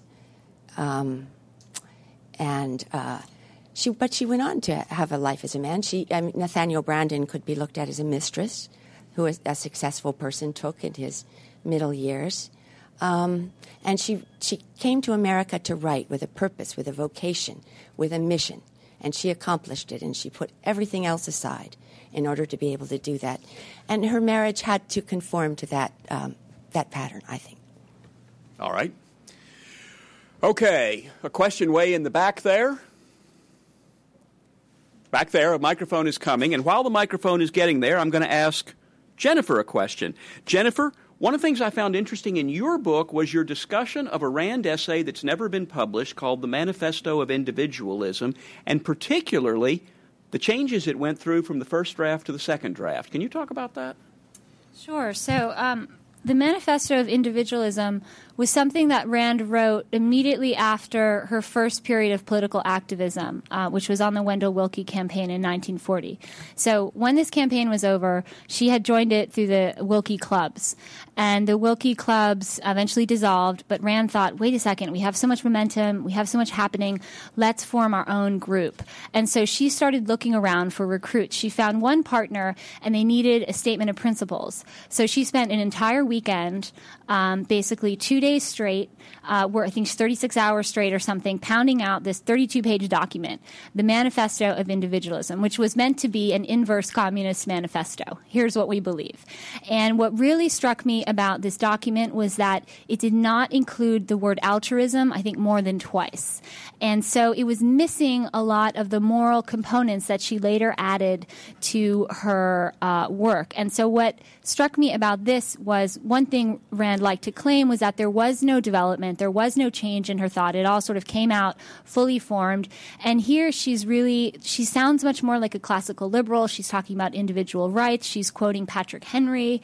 But she went on to have a life as a man. Nathaniel Branden could be looked at as a mistress, who a successful person took in his middle years. And she came to America to write with a purpose, with a vocation, with a mission, and she accomplished it, and she put everything else aside in order to be able to do that. And her marriage had to conform to that pattern, I think. All right. Okay, a question way in the back there. Back there, a microphone is coming, and while the microphone is getting there, I'm going to ask Jennifer a question. Jennifer, one of the things I found interesting in your book was your discussion of a Rand essay that's never been published called The Manifesto of Individualism, and particularly the changes it went through from the first draft to the second draft. Can you talk about that? Sure. So The Manifesto of Individualism was something that Rand wrote immediately after her first period of political activism, which was on the Wendell Willkie campaign in 1940. So when this campaign was over, she had joined it through the Willkie clubs. And the Willkie clubs eventually dissolved, but Rand thought, wait a second, we have so much momentum, we have so much happening, let's form our own group. And so she started looking around for recruits. She found one partner, and they needed a statement of principles. So she spent an entire weekend, basically 2 days straight, I think 36 hours straight or something, pounding out this 32-page document, The Manifesto of Individualism, which was meant to be an inverse communist manifesto. Here's what we believe. And what really struck me about this document was that it did not include the word altruism, I think, more than twice. And so it was missing a lot of the moral components that she later added to her work. And so what struck me about this was one thing Rand liked to claim was that there was no development, there was no change in her thought. It all sort of came out fully formed. And here she sounds much more like a classical liberal. She's talking about individual rights. She's quoting Patrick Henry.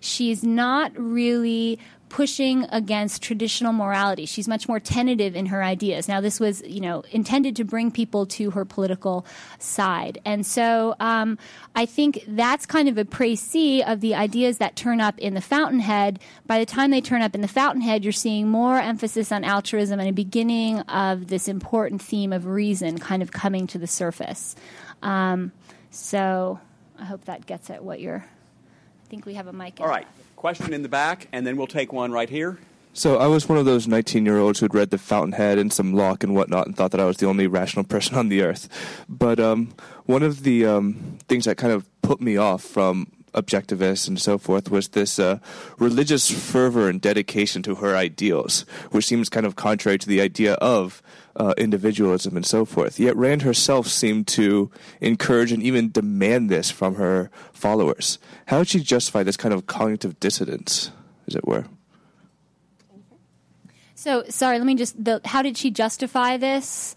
She's not really pushing against traditional morality. She's much more tentative in her ideas. Now, this was, intended to bring people to her political side. And so I think that's kind of a précis of the ideas that turn up in The Fountainhead. By the time they turn up in The Fountainhead, you're seeing more emphasis on altruism and a beginning of this important theme of reason kind of coming to the surface. So I hope that gets at what you're... I think we have a mic. All right. Question in the back, and then we'll take one right here. So I was one of those 19-year-olds who'd read The Fountainhead and some Locke and whatnot and thought that I was the only rational person on the earth. But one of the things that kind of put me off from objectivists and so forth was this religious fervor and dedication to her ideals, which seems kind of contrary to the idea of individualism and so forth. Yet Rand herself seemed to encourage and even demand this from her followers. How would she justify this kind of cognitive dissonance, as it were? So, sorry, how did she justify this?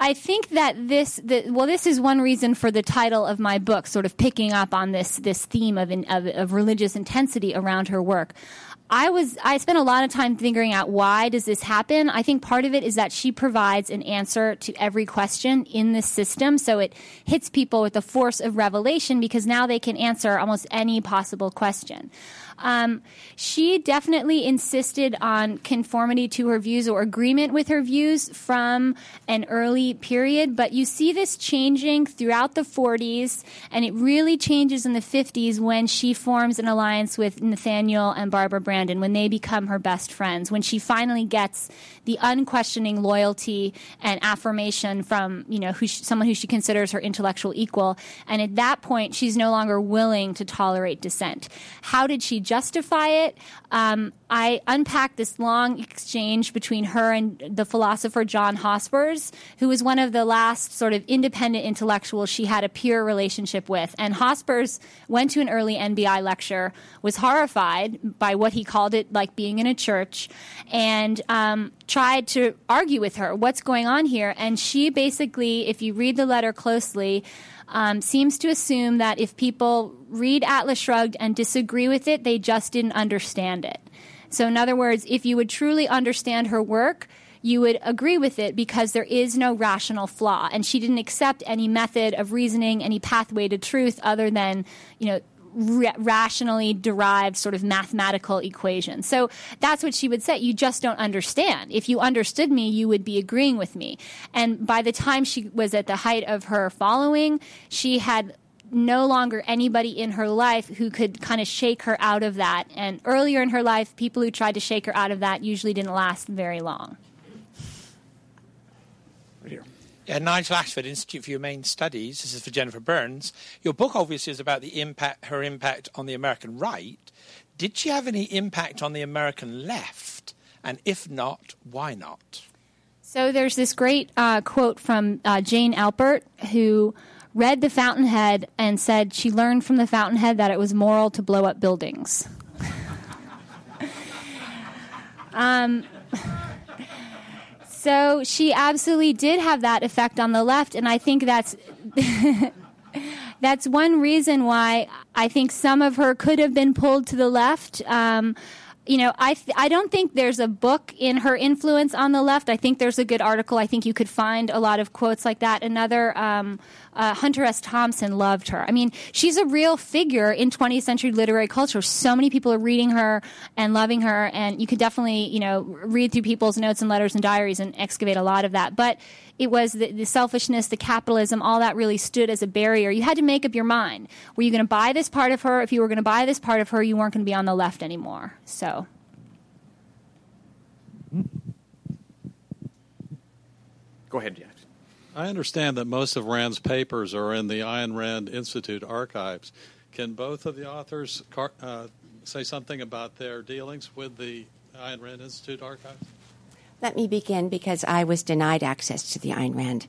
I think that this is one reason for the title of my book, sort of picking up on this theme of religious intensity around her work. I spent a lot of time figuring out, why does this happen? I think part of it is that she provides an answer to every question in this system, so it hits people with the force of revelation because now they can answer almost any possible question. She definitely insisted on conformity to her views or agreement with her views from an early period, but you see this changing throughout the 40s, and it really changes in the 50s when she forms an alliance with Nathaniel and Barbara Branden, when they become her best friends, when she finally gets the unquestioning loyalty and affirmation from, someone who she considers her intellectual equal, and at that point she's no longer willing to tolerate dissent. How did she justify it? I unpacked this long exchange between her and the philosopher John Hospers, who was one of the last sort of independent intellectuals she had a peer relationship with. And Hospers went to an early NBI lecture, was horrified by what he called it like being in a church, and tried to argue with her, what's going on here? And she basically, if you read the letter closely, seems to assume that if people read Atlas Shrugged and disagree with it, they just didn't understand it. So in other words, if you would truly understand her work, you would agree with it because there is no rational flaw. And she didn't accept any method of reasoning, any pathway to truth other than, rationally derived sort of mathematical equation. So that's what she would say. You just don't understand. If you understood me, you would be agreeing with me. And by the time she was at the height of her following, she had no longer anybody in her life who could kind of shake her out of that. And earlier in her life, people who tried to shake her out of that usually didn't last very long. Right here. Yeah, Nigel Ashford, Institute for Humane Studies. This is for Jennifer Burns. Your book obviously is about her impact on the American right. Did she have any impact on the American left? And if not, why not? So there's this great quote from Jane Alpert, who read The Fountainhead and said she learned from The Fountainhead that it was moral to blow up buildings. So she absolutely did have that effect on the left, and I think that's that's one reason why I think some of her could have been pulled to the left. I don't think there's a book in her influence on the left. I think there's a good article. I think you could find a lot of quotes like that. Another, Hunter S. Thompson loved her. I mean, she's a real figure in 20th century literary culture. So many people are reading her and loving her, and you could definitely, read through people's notes and letters and diaries and excavate a lot of that. But it was the selfishness, the capitalism, all that really stood as a barrier. You had to make up your mind. Were you going to buy this part of her? If you were going to buy this part of her, you weren't going to be on the left anymore. So. Go ahead, Jack. I understand that most of Rand's papers are in the Ayn Rand Institute archives. Can both of the authors say something about their dealings with the Ayn Rand Institute archives? Let me begin because I was denied access to the Ayn Rand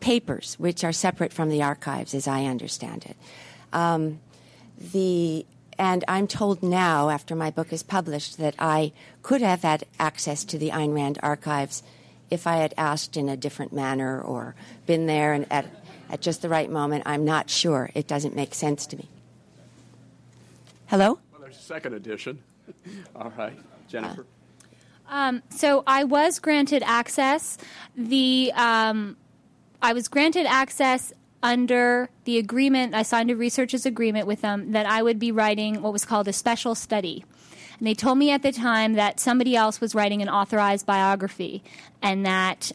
papers, which are separate from the archives, as I understand it. And I'm told now, after my book is published, that I could have had access to the Ayn Rand archives if I had asked in a different manner or been there and at just the right moment. I'm not sure. It doesn't make sense to me. Hello? Well, there's a second edition. All right. Jennifer. So I was granted access. I was granted access under the agreement. I signed a researcher's agreement with them that I would be writing what was called a special study. And they told me at the time that somebody else was writing an authorized biography, and that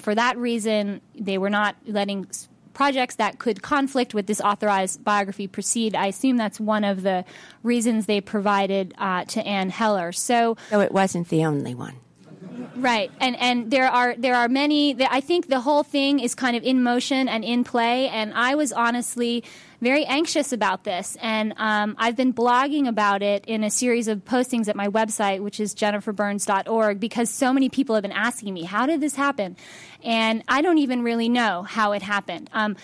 for that reason they were not letting projects that could conflict with this authorized biography proceed. I assume that's one of the reasons they provided to Anne Heller. So it wasn't the only one. Right. And there are many. I think the whole thing is kind of in motion and in play, and I was honestly very anxious about this, and I've been blogging about it in a series of postings at my website, which is jenniferburns.org, because so many people have been asking me, how did this happen? And I don't even really know how it happened. I'm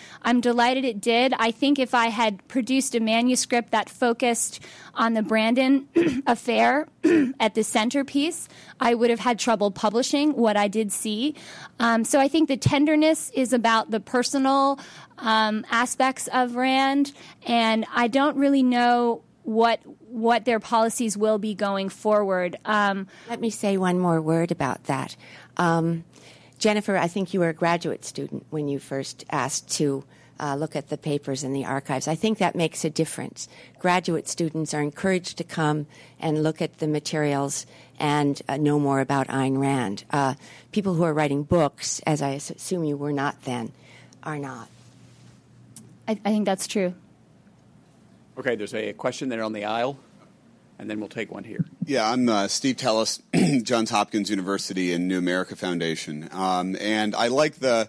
delighted it did. I think if I had produced a manuscript that focused on the Branden affair at the centerpiece, I would have had trouble publishing what I did see. So I think the tenderness is about the personal aspects of Rand, and I don't really know what their policies will be going forward. Let me say one more word about that. Jennifer, I think you were a graduate student when you first asked to look at the papers in the archives. I think that makes a difference. Graduate students are encouraged to come and look at the materials and know more about Ayn Rand. People who are writing books, as I assume you were not then, are not. I think that's true. Okay, there's a question there on the aisle, and then we'll take one here. Yeah, I'm Steve Tellis, Johns Hopkins University and New America Foundation. And I like the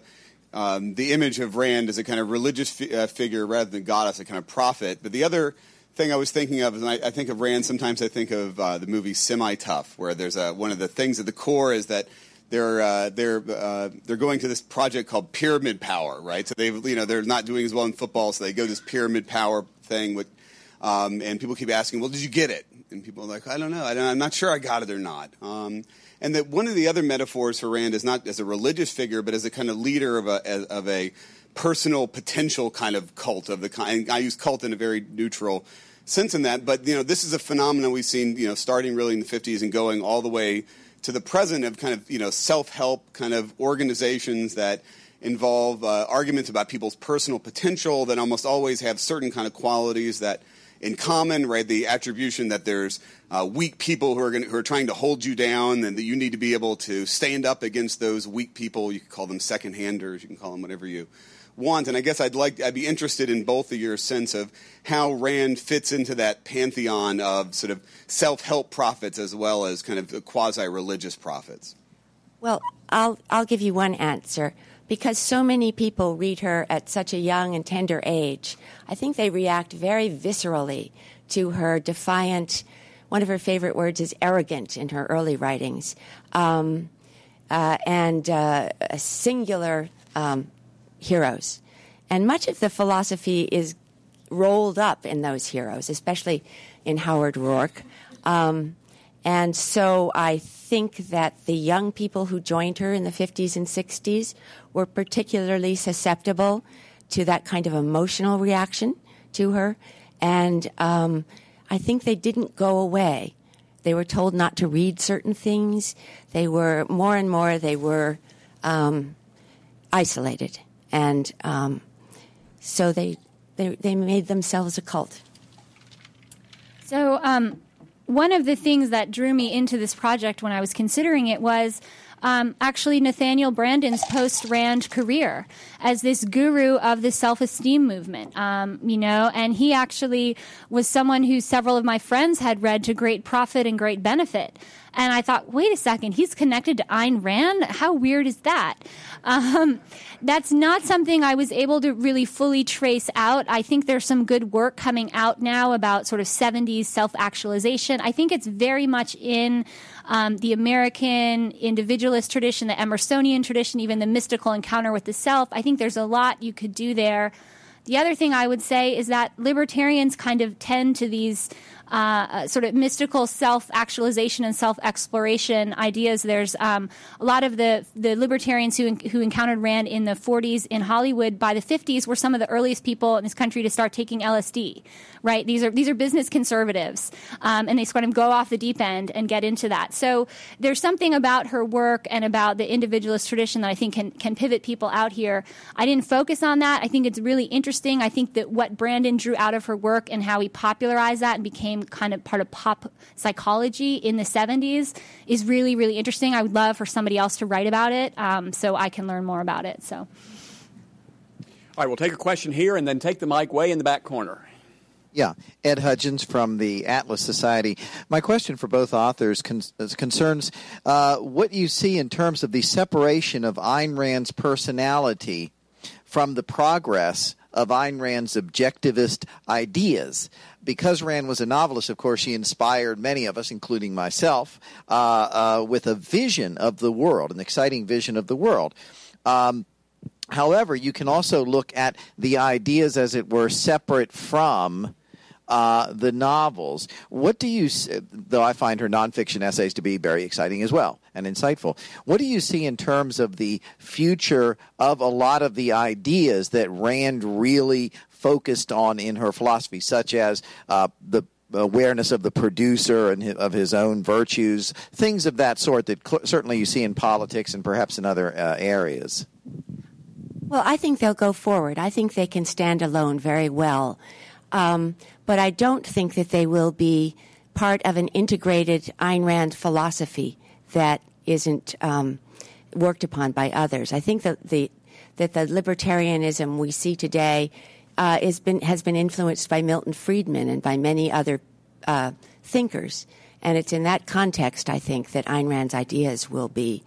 image of Rand as a kind of religious figure rather than goddess, a kind of prophet. But the other thing I was thinking of, and I think of Rand, sometimes I think of the movie Semi-Tough, where there's one of the things at the core is that they're going to this project called Pyramid Power, right? So they're not doing as well in football, so they go to this Pyramid Power thing, which, and people keep asking, well, did you get it? And people are like, I don't know. I'm not sure I got it or not. And that one of the other metaphors for Rand is not as a religious figure, but as a kind of leader of a personal potential kind of cult of the kind. I use cult in a very neutral sense in that, but this is a phenomenon we've seen, starting really in the 50s and going all the way to the present of kind of self-help kind of organizations that involve arguments about people's personal potential that almost always have certain kind of qualities that in common, right? The attribution that there's weak people who are trying to hold you down, and that you need to be able to stand up against those weak people. You can call them second-handers. You can call them whatever you want. And I guess I'd be interested in both of your sense of how Rand fits into that pantheon of sort of self-help prophets as well as kind of quasi-religious prophets. Well, I'll give you one answer. Because so many people read her at such a young and tender age, I think they react very viscerally to her defiant, one of her favorite words is arrogant in her early writings, and singular heroes. And much of the philosophy is rolled up in those heroes, especially in Howard Roark. And so I think that the young people who joined her in the 50s and 60s were particularly susceptible to that kind of emotional reaction to her. And I think they didn't go away. They were told not to read certain things. They were, more and more, isolated. And so they made themselves a cult. So... one of the things that drew me into this project when I was considering it was actually Nathaniel Branden's post-Rand career as this guru of the self-esteem movement, and he actually was someone who several of my friends had read to great profit and great benefit. And I thought, wait a second, he's connected to Ayn Rand? How weird is that? That's not something I was able to really fully trace out. I think there's some good work coming out now about sort of 70s self-actualization. I think it's very much in the American individualist tradition, the Emersonian tradition, even the mystical encounter with the self. I think there's a lot you could do there. The other thing I would say is that libertarians kind of tend to these sort of mystical self-actualization and self-exploration ideas. There's a lot of the libertarians who encountered Rand in the 40s in Hollywood by the 50s were some of the earliest people in this country to start taking LSD, right? These are business conservatives, and they sort of go off the deep end and get into that. So there's something about her work and about the individualist tradition that I think can pivot people out here. I didn't focus on that. I think it's really interesting. I think that what Branden drew out of her work and how he popularized that and became kind of part of pop psychology in the 70s is really, really interesting. I would love for somebody else to write about it so I can learn more about it. So, all right, we'll take a question here and then take the mic way in the back corner. Yeah, Ed Hudgens from the Atlas Society. My question for both authors concerns what you see in terms of the separation of Ayn Rand's personality from the progress of Ayn Rand's objectivist ideas. Because Rand was a novelist, of course, she inspired many of us, including myself, with a vision of the world, an exciting vision of the world. However, you can also look at the ideas, as it were, separate from the novels. What do you – though I find her nonfiction essays to be very exciting as well and insightful. What do you see in terms of the future of a lot of the ideas that Rand really focused on in her philosophy, such as the awareness of the producer and of his own virtues, things of that sort that certainly you see in politics and perhaps in other areas? Well, I think they'll go forward. I think they can stand alone very well. But I don't think that they will be part of an integrated Ayn Rand philosophy that isn't worked upon by others. I think that the libertarianism we see today has been influenced by Milton Friedman and by many other thinkers. And it's in that context, I think, that Ayn Rand's ideas will be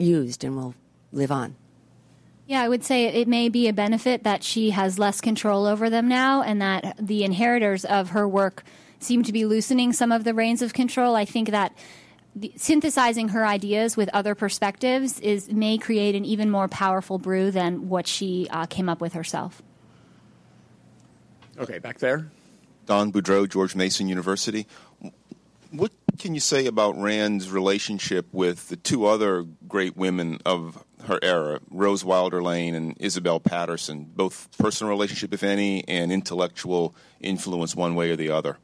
used and will live on. Yeah, I would say it may be a benefit that she has less control over them now, and that the inheritors of her work seem to be loosening some of the reins of control. I think that synthesizing her ideas with other perspectives may create an even more powerful brew than what she came up with herself. Okay, back there. Don Boudreau, George Mason University. What can you say about Rand's relationship with the two other great women of her era, Rose Wilder Lane and Isabel Paterson, both personal relationship, if any, and intellectual influence one way or the other?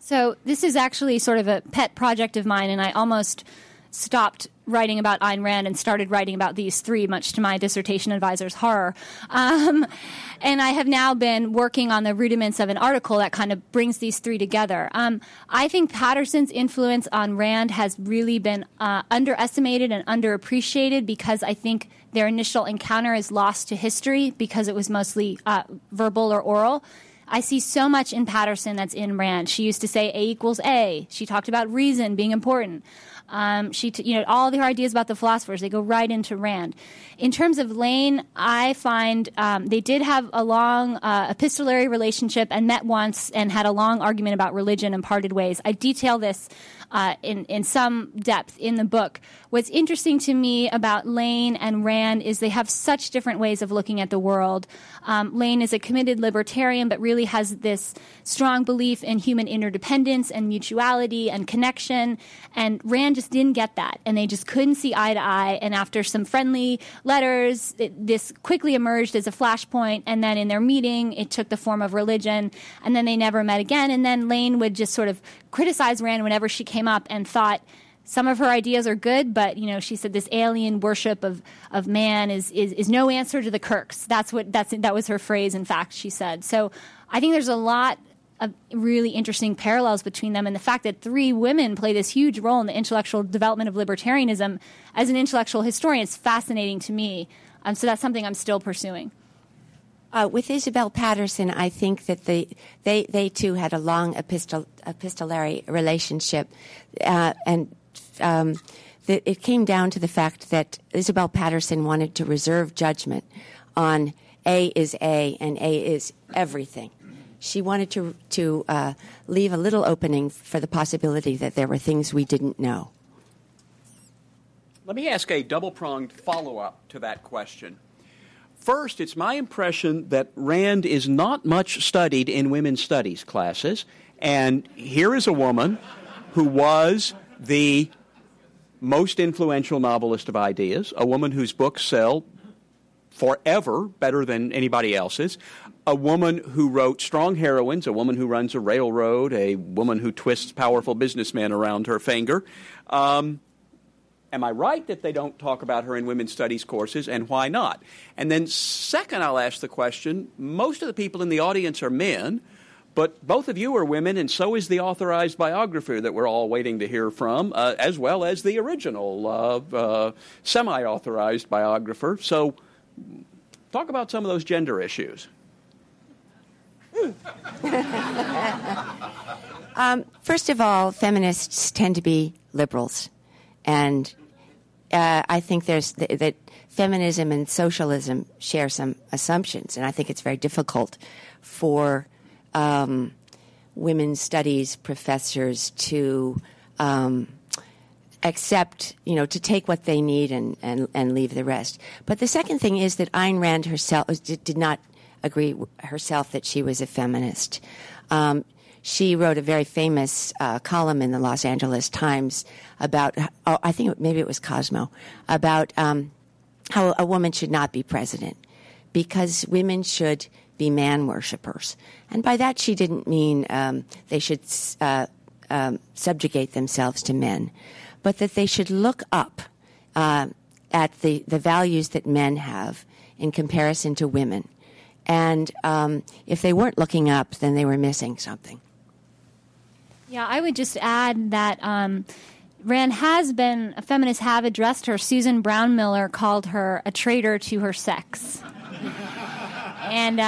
So this is actually sort of a pet project of mine, and I almost stopped writing about Ayn Rand and started writing about these three, much to my dissertation advisor's horror. And I have now been working on the rudiments of an article that kind of brings these three together. I think Patterson's influence on Rand has really been underestimated and underappreciated, because I think their initial encounter is lost to history because it was mostly verbal or oral. I see so much in Patterson that's in Rand. She used to say A equals A. She talked about reason being important. She all her ideas about the philosophers, they go right into Rand. In terms of Lane, I find they did have a long epistolary relationship and met once and had a long argument about religion and parted ways. I detail this in some depth in the book. What's interesting to me about Lane and Rand is they have such different ways of looking at the world. Lane is a committed libertarian, but really has this strong belief in human interdependence and mutuality and connection. And Rand just didn't get that. And they just couldn't see eye to eye. And after some friendly letters, this quickly emerged as a flashpoint. And then in their meeting, it took the form of religion. And then they never met again. And then Lane would just sort of criticize Rand whenever she came up and thought some of her ideas are good, but she said this alien worship of man is no answer to the Kirks. That was her phrase, in fact, she said. So I think there's a lot of really interesting parallels between them, and the fact that three women play this huge role in the intellectual development of libertarianism as an intellectual historian is fascinating to me. So that's something I'm still pursuing. With Isabel Paterson, I think that they too had a long epistolary relationship, and that it came down to the fact that Isabel Paterson wanted to reserve judgment on A is A and A is everything. She wanted to leave a little opening for the possibility that there were things we didn't know. Let me ask a double-pronged follow-up to that question. First, it's my impression that Rand is not much studied in women's studies classes, and here is a woman who was the most influential novelist of ideas, a woman whose books sell forever better than anybody else's, a woman who wrote strong heroines, a woman who runs a railroad, a woman who twists powerful businessmen around her finger. Am I right that they don't talk about her in women's studies courses, and why not? And then second, I'll ask the question, most of the people in the audience are men, but both of you are women, and so is the authorized biographer that we're all waiting to hear from, as well as the original semi-authorized biographer. So talk about some of those gender issues. First of all, feminists tend to be liberals. And I think that feminism and socialism share some assumptions, and I think it's very difficult for women's studies professors to accept, to take what they need and leave the rest. But the second thing is that Ayn Rand herself did not agree herself that she was a feminist. She wrote a very famous column in the Los Angeles Times about, oh, I think maybe it was Cosmo, about how a woman should not be president because women should be man worshippers. And by that she didn't mean they should subjugate themselves to men, but that they should look up at the values that men have in comparison to women. And if they weren't looking up, then they were missing something. Yeah, I would just add that Rand has been, feminists have addressed her. Susan Brown Miller called her a traitor to her sex. And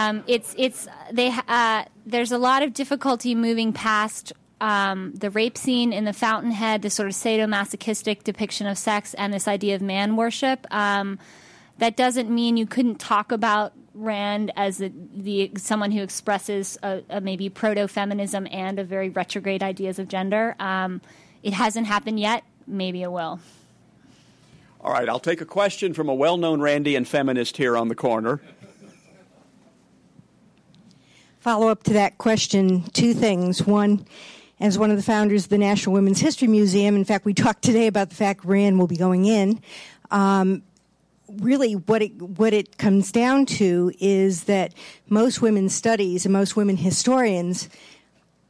there's a lot of difficulty moving past the rape scene in The Fountainhead, this sort of sadomasochistic depiction of sex, and this idea of man worship. That doesn't mean you couldn't talk about Rand as someone who expresses a maybe proto-feminism and a very retrograde ideas of gender. It hasn't happened yet. Maybe it will. All right, I'll take a question from a well-known Randian feminist here on the corner. Follow up to that question, two things. One, as one of the founders of the National Women's History Museum, in fact, we talked today about the fact Rand will be going in. Really, what it comes down to is that most women's studies and most women historians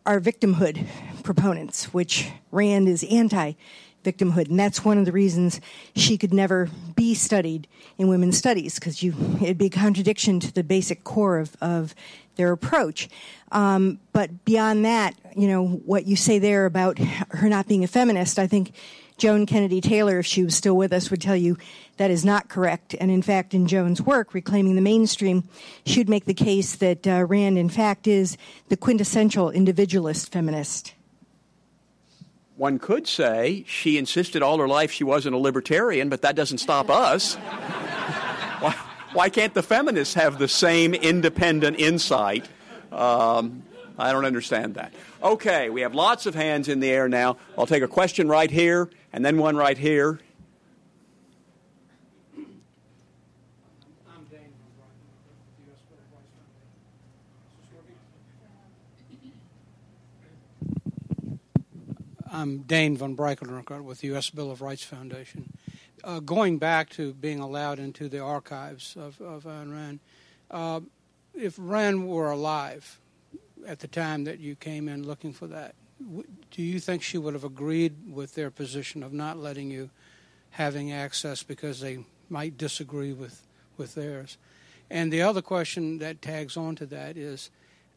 are victimhood proponents, which Rand is anti-victimhood. And that's one of the reasons she could never be studied in women's studies, because it'd be a contradiction to the basic core of their approach. But beyond that, you know, what you say there about her not being a feminist, I think Joan Kennedy Taylor, if she was still with us, would tell you that is not correct. And in fact, in Joan's work, Reclaiming the Mainstream, she'd make the case that Rand, in fact, is the quintessential individualist feminist. One could say she insisted all her life she wasn't a libertarian, but that doesn't stop us. Why can't the feminists have the same independent insight? I don't understand that. Okay, we have lots of hands in the air now. I'll take a question right here and then one right here. I'm Dane von Breichelnrunker with the U.S. Bill of Rights Foundation. Going back to being allowed into the archives of Ayn Rand, if Rand were alive at the time that you came in looking for that, do you think she would have agreed with their position of not letting you having access because they might disagree with theirs? And the other question that tags on to that is,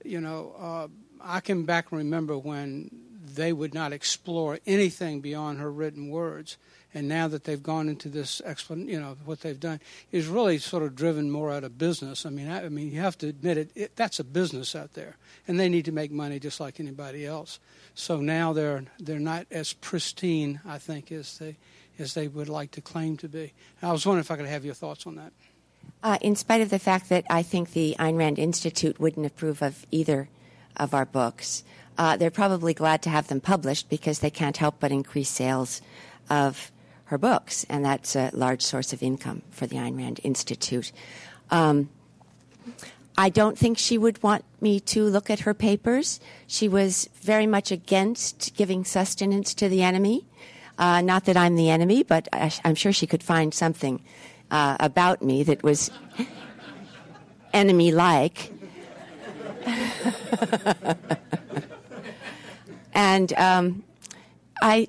you know, I can back remember when they would not explore anything beyond her written words. And now that they've gone into this, you know, what they've done is really sort of driven more out of business. I mean, you have to admit it, that's a business out there, and they need to make money just like anybody else. So now they're not as pristine, I think, as they would like to claim to be. And I was wondering if I could have your thoughts on that. In spite of the fact that I think the Ayn Rand Institute wouldn't approve of either of our books, they're probably glad to have them published because they can't help but increase sales of her books, and that's a large source of income for the Ayn Rand Institute. I don't think she would want me to look at her papers. She was very much against giving sustenance to the enemy. Not that I'm the enemy, but I'm sure she could find something about me that was enemy-like. And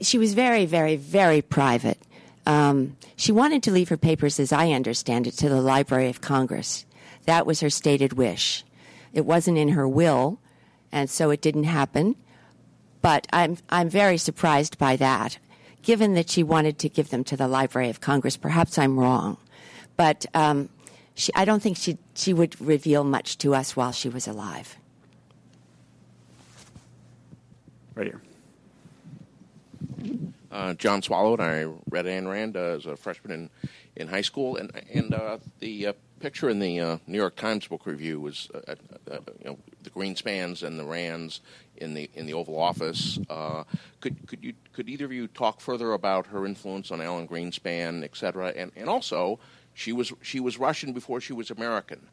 she was very, very, very private. She wanted to leave her papers, as I understand it, to the Library of Congress. That was her stated wish. It wasn't in her will, and so it didn't happen. But I'm very surprised by that, given that she wanted to give them to the Library of Congress. Perhaps I'm wrong. But I don't think she would reveal much to us while she was alive. Right here. John Swallow, and I read Ayn Rand as a freshman in high school, and the picture in the New York Times book review was you know, the Greenspans and the Rands in the Oval Office. Could either of you talk further about her influence on Alan Greenspan, et cetera? And also, she was Russian before she was American.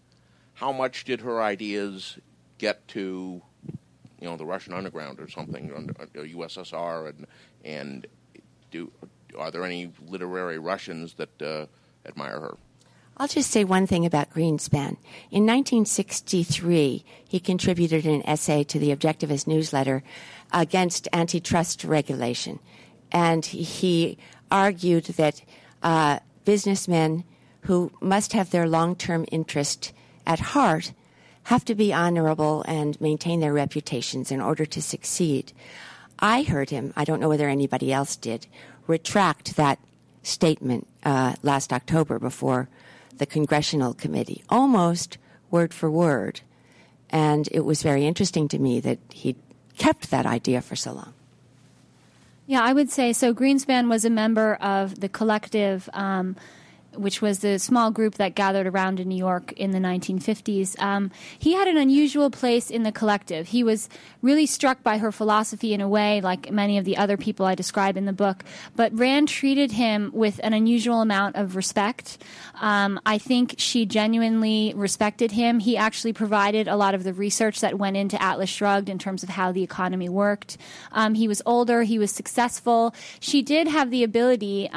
how much did her ideas get to, you know, the Russian underground or something, or USSR, and are there any literary Russians that admire her? I'll just say one thing about Greenspan. In 1963, he contributed an essay to the Objectivist newsletter against antitrust regulation. And he argued that businessmen who must have their long-term interest at heart have to be honorable and maintain their reputations in order to succeed. I heard him, I don't know whether anybody else did, retract that statement last October before the Congressional Committee, almost word for word. And it was very interesting to me that he kept that idea for so long. Yeah, I would say so. Greenspan was a member of the Collective, which was the small group that gathered around in New York in the 1950s. He had an unusual place in the Collective. He was really struck by her philosophy in a way, like many of the other people I describe in the book. But Rand treated him with an unusual amount of respect. I think she genuinely respected him. He actually provided a lot of the research that went into Atlas Shrugged in terms of how the economy worked. He was older. He was successful. She did have the ability,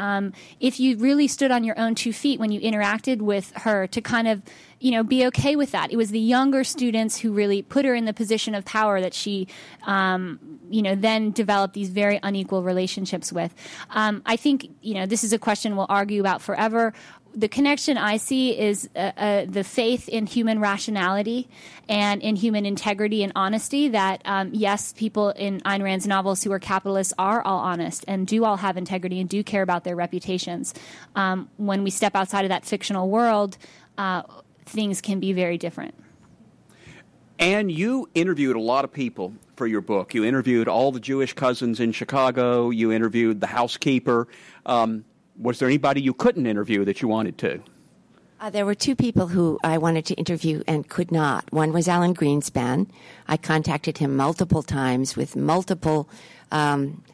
if you really stood on your own two feet when you interacted with her, to kind of, you know, be okay with that. It was the younger students who really put her in the position of power that she, you know, then developed these very unequal relationships with. I think, you know, this is a question we'll argue about forever. The connection I see is the faith in human rationality and in human integrity and honesty that, yes, people in Ayn Rand's novels who are capitalists are all honest and do all have integrity and do care about their reputations. When we step outside of that fictional world, things can be very different. And you interviewed a lot of people for your book. You interviewed all the Jewish cousins in Chicago. You interviewed the housekeeper. Was there anybody you couldn't interview that you wanted to? There were two people who I wanted to interview and could not. One was Alan Greenspan. I contacted him multiple times with multiple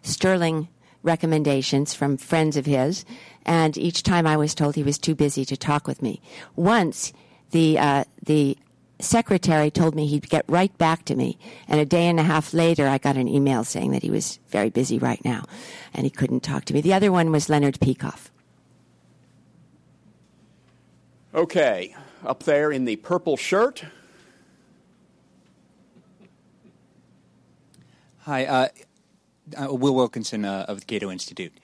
sterling recommendations from friends of his, and each time I was told he was too busy to talk with me. Once, the secretary told me he'd get right back to me, and a day and a half later I got an email saying that he was very busy right now and he couldn't talk to me. The other one was Leonard Peikoff. Okay, up there in the purple shirt. Hi, Will Wilkinson of the Cato Institute.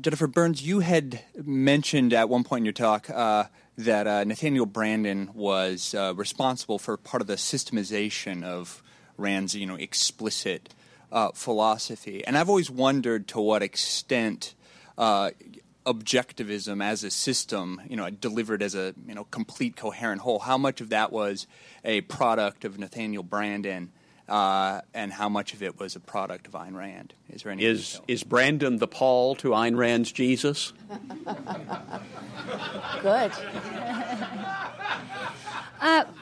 Jennifer Burns, you had mentioned at one point in your talk that Nathaniel Branden was responsible for part of the systemization of Rand's, you know, explicit philosophy. And I've always wondered to what extent objectivism as a system, you know, delivered as a, you know, complete coherent whole, how much of that was a product of Nathaniel Branden and how much of it was a product of Ayn Rand? Is there any is Branden the Paul to Ayn Rand's Jesus? Good.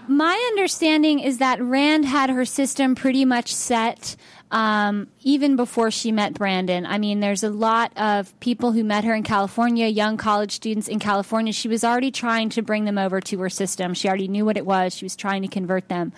My understanding is that Rand had her system pretty much set even before she met Branden. I mean, there's a lot of people who met her in California, young college students in California. She was already trying to bring them over to her system. She already knew what it was. She was trying to convert them.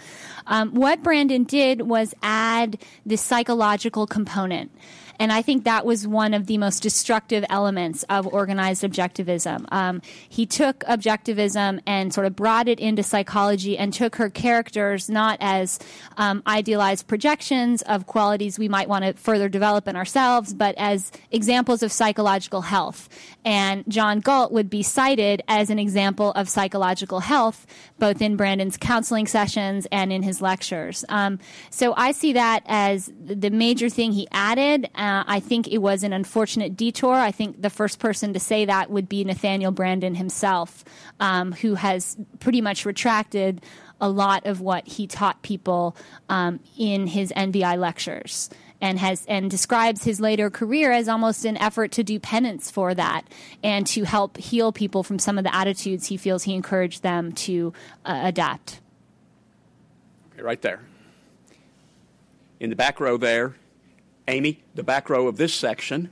What Branden did was add the psychological component. And I think that was one of the most destructive elements of organized objectivism. He took objectivism and sort of brought it into psychology and took her characters not as idealized projections of qualities we might want to further develop in ourselves, but as examples of psychological health. And John Galt would be cited as an example of psychological health, both in Branden's counseling sessions and in his lectures. So I see that as the major thing he added. I think it was an unfortunate detour. I think the first person to say that would be Nathaniel Branden himself, who has pretty much retracted a lot of what he taught people in his NBI lectures, and describes his later career as almost an effort to do penance for that and to help heal people from some of the attitudes he feels he encouraged them to adopt. Okay, right there. In the back row there. Amy, the back row of this section.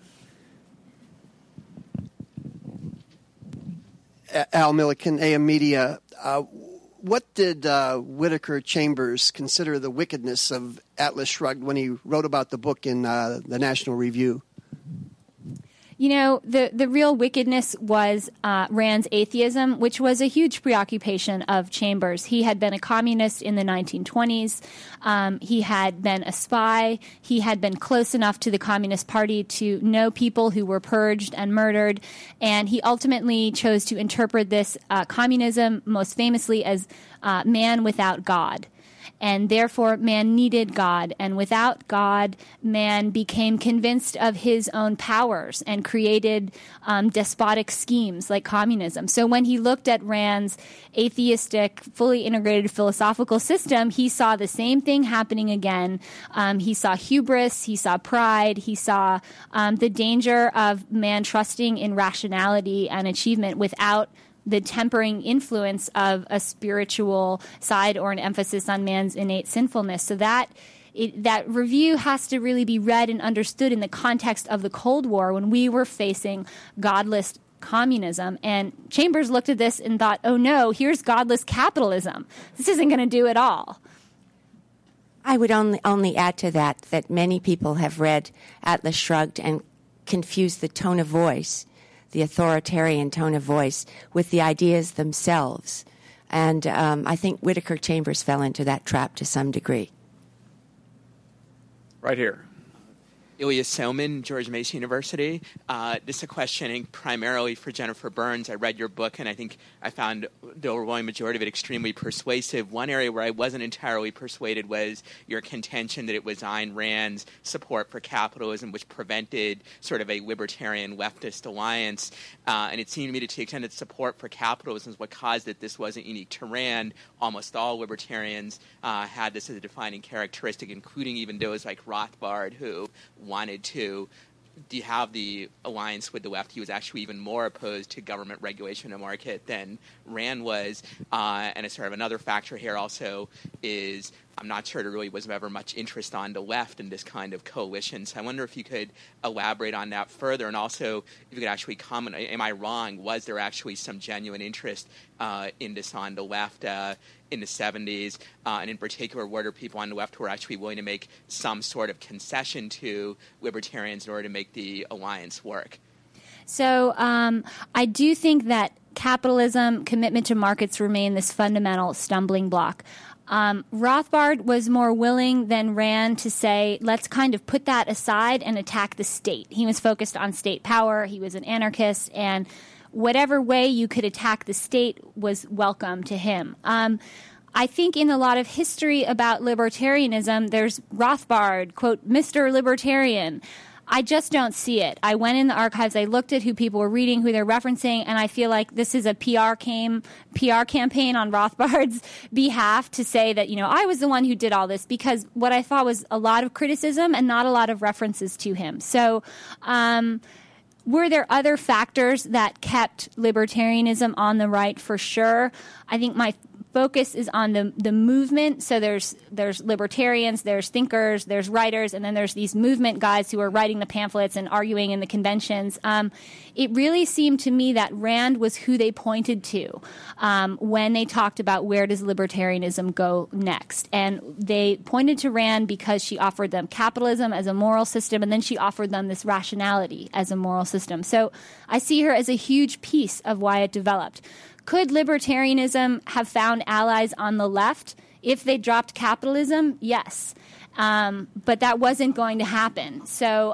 Al Milliken, AM Media. What did Whitaker Chambers consider the wickedness of Atlas Shrugged when he wrote about the book in the National Review? You know, the real wickedness was Rand's atheism, which was a huge preoccupation of Chambers. He had been a communist in the 1920s. He had been a spy. He had been close enough to the Communist Party to know people who were purged and murdered. And he ultimately chose to interpret this communism most famously as man without God. And therefore, man needed God. And without God, man became convinced of his own powers and created despotic schemes like communism. So when he looked at Rand's atheistic, fully integrated philosophical system, he saw the same thing happening again. He saw hubris. He saw pride. He saw the danger of man trusting in rationality and achievement without the tempering influence of a spiritual side or an emphasis on man's innate sinfulness. So that review has to really be read and understood in the context of the Cold War, when we were facing godless communism. And Chambers looked at this and thought, oh no, here's godless capitalism. This isn't going to do at all. I would only add to that many people have read Atlas Shrugged and confused the tone of voice, the authoritarian tone of voice, with the ideas themselves. And I think Whitaker Chambers fell into that trap to some degree. Right here. Ilya Selman, George Mason University. This is a question primarily for Jennifer Burns. I read your book, and I think I found the overwhelming majority of it extremely persuasive. One area where I wasn't entirely persuaded was your contention that it was Ayn Rand's support for capitalism which prevented sort of a libertarian leftist alliance. And it seemed to me to the extent that support for capitalism is what caused it, this wasn't unique to Rand. Almost all libertarians had this as a defining characteristic, including even those like Rothbard, who wanted to have the alliance with the left. He was actually even more opposed to government regulation of the market than Rand was. And a sort of another factor here also is I'm not sure there really was ever much interest on the left in this kind of coalition. So I wonder if you could elaborate on that further, and also if you could actually comment, am I wrong? Was there actually some genuine interest in this on the left in the 70s, and in particular, were there people on the left who were actually willing to make some sort of concession to libertarians in order to make the alliance work? So I do think that capitalism, commitment to markets remain this fundamental stumbling block. Rothbard was more willing than Rand to say, let's kind of put that aside and attack the state. He was focused on state power. He was an anarchist, and whatever way you could attack the state was welcome to him. I think in a lot of history about libertarianism, there's Rothbard, quote, Mr. Libertarian. I just don't see it. I went in the archives, I looked at who people were reading, who they're referencing, and I feel like this is a PR campaign on Rothbard's behalf to say that, you know, I was the one who did all this, because what I thought was a lot of criticism and not a lot of references to him. So, were there other factors that kept libertarianism on the right? For sure. I think my focus is on the movement. So there's libertarians, there's thinkers, there's writers, and then there's these movement guys who are writing the pamphlets and arguing in the conventions. It really seemed to me that Rand was who they pointed to when they talked about where does libertarianism go next. And they pointed to Rand because she offered them capitalism as a moral system, and then she offered them this rationality as a moral system. So I see her as a huge piece of why it developed. Could libertarianism have found allies on the left if they dropped capitalism? Yes. But that wasn't going to happen. So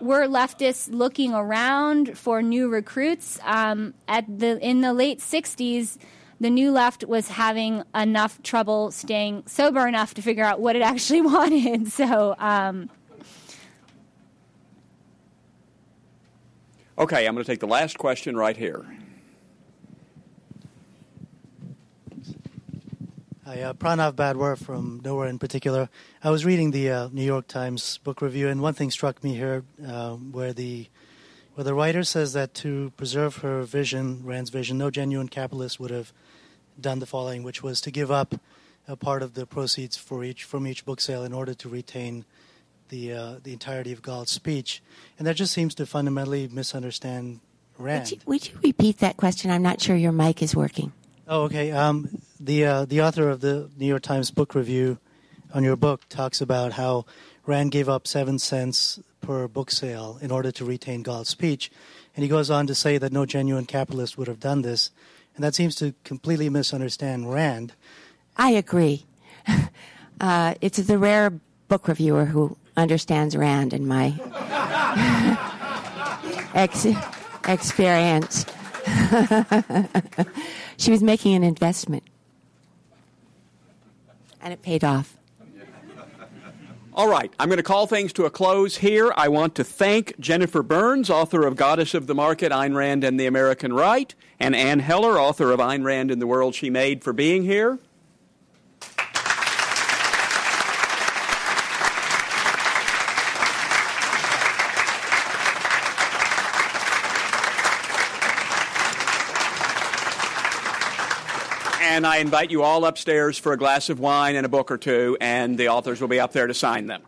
were leftists looking around for new recruits? In the late 60s, the New Left was having enough trouble staying sober enough to figure out what it actually wanted. So... Okay, I'm going to take the last question right here. Hi, Pranav Badwar from Nowhere in Particular. I was reading the New York Times book review, and one thing struck me here, where the writer says that to preserve her vision, Rand's vision, no genuine capitalist would have done the following, which was to give up a part of the proceeds from each book sale in order to retain the entirety of Galt's speech. And that just seems to fundamentally misunderstand Rand. Would you repeat that question? I'm not sure your mic is working. Oh, okay. The author of the New York Times book review on your book talks about how Rand gave up 7 cents per book sale in order to retain Galt's speech, and he goes on to say that no genuine capitalist would have done this, and that seems to completely misunderstand Rand. I agree. It's the rare book reviewer who understands Rand in my experience. She was making an investment, and it paid off. All right, I'm going to call things to a close here. I want to thank Jennifer Burns, author of Goddess of the Market, Ayn Rand and the American Right, and Anne Heller, author of Ayn Rand and the World She Made, for being here. And I invite you all upstairs for a glass of wine and a book or two, and the authors will be up there to sign them.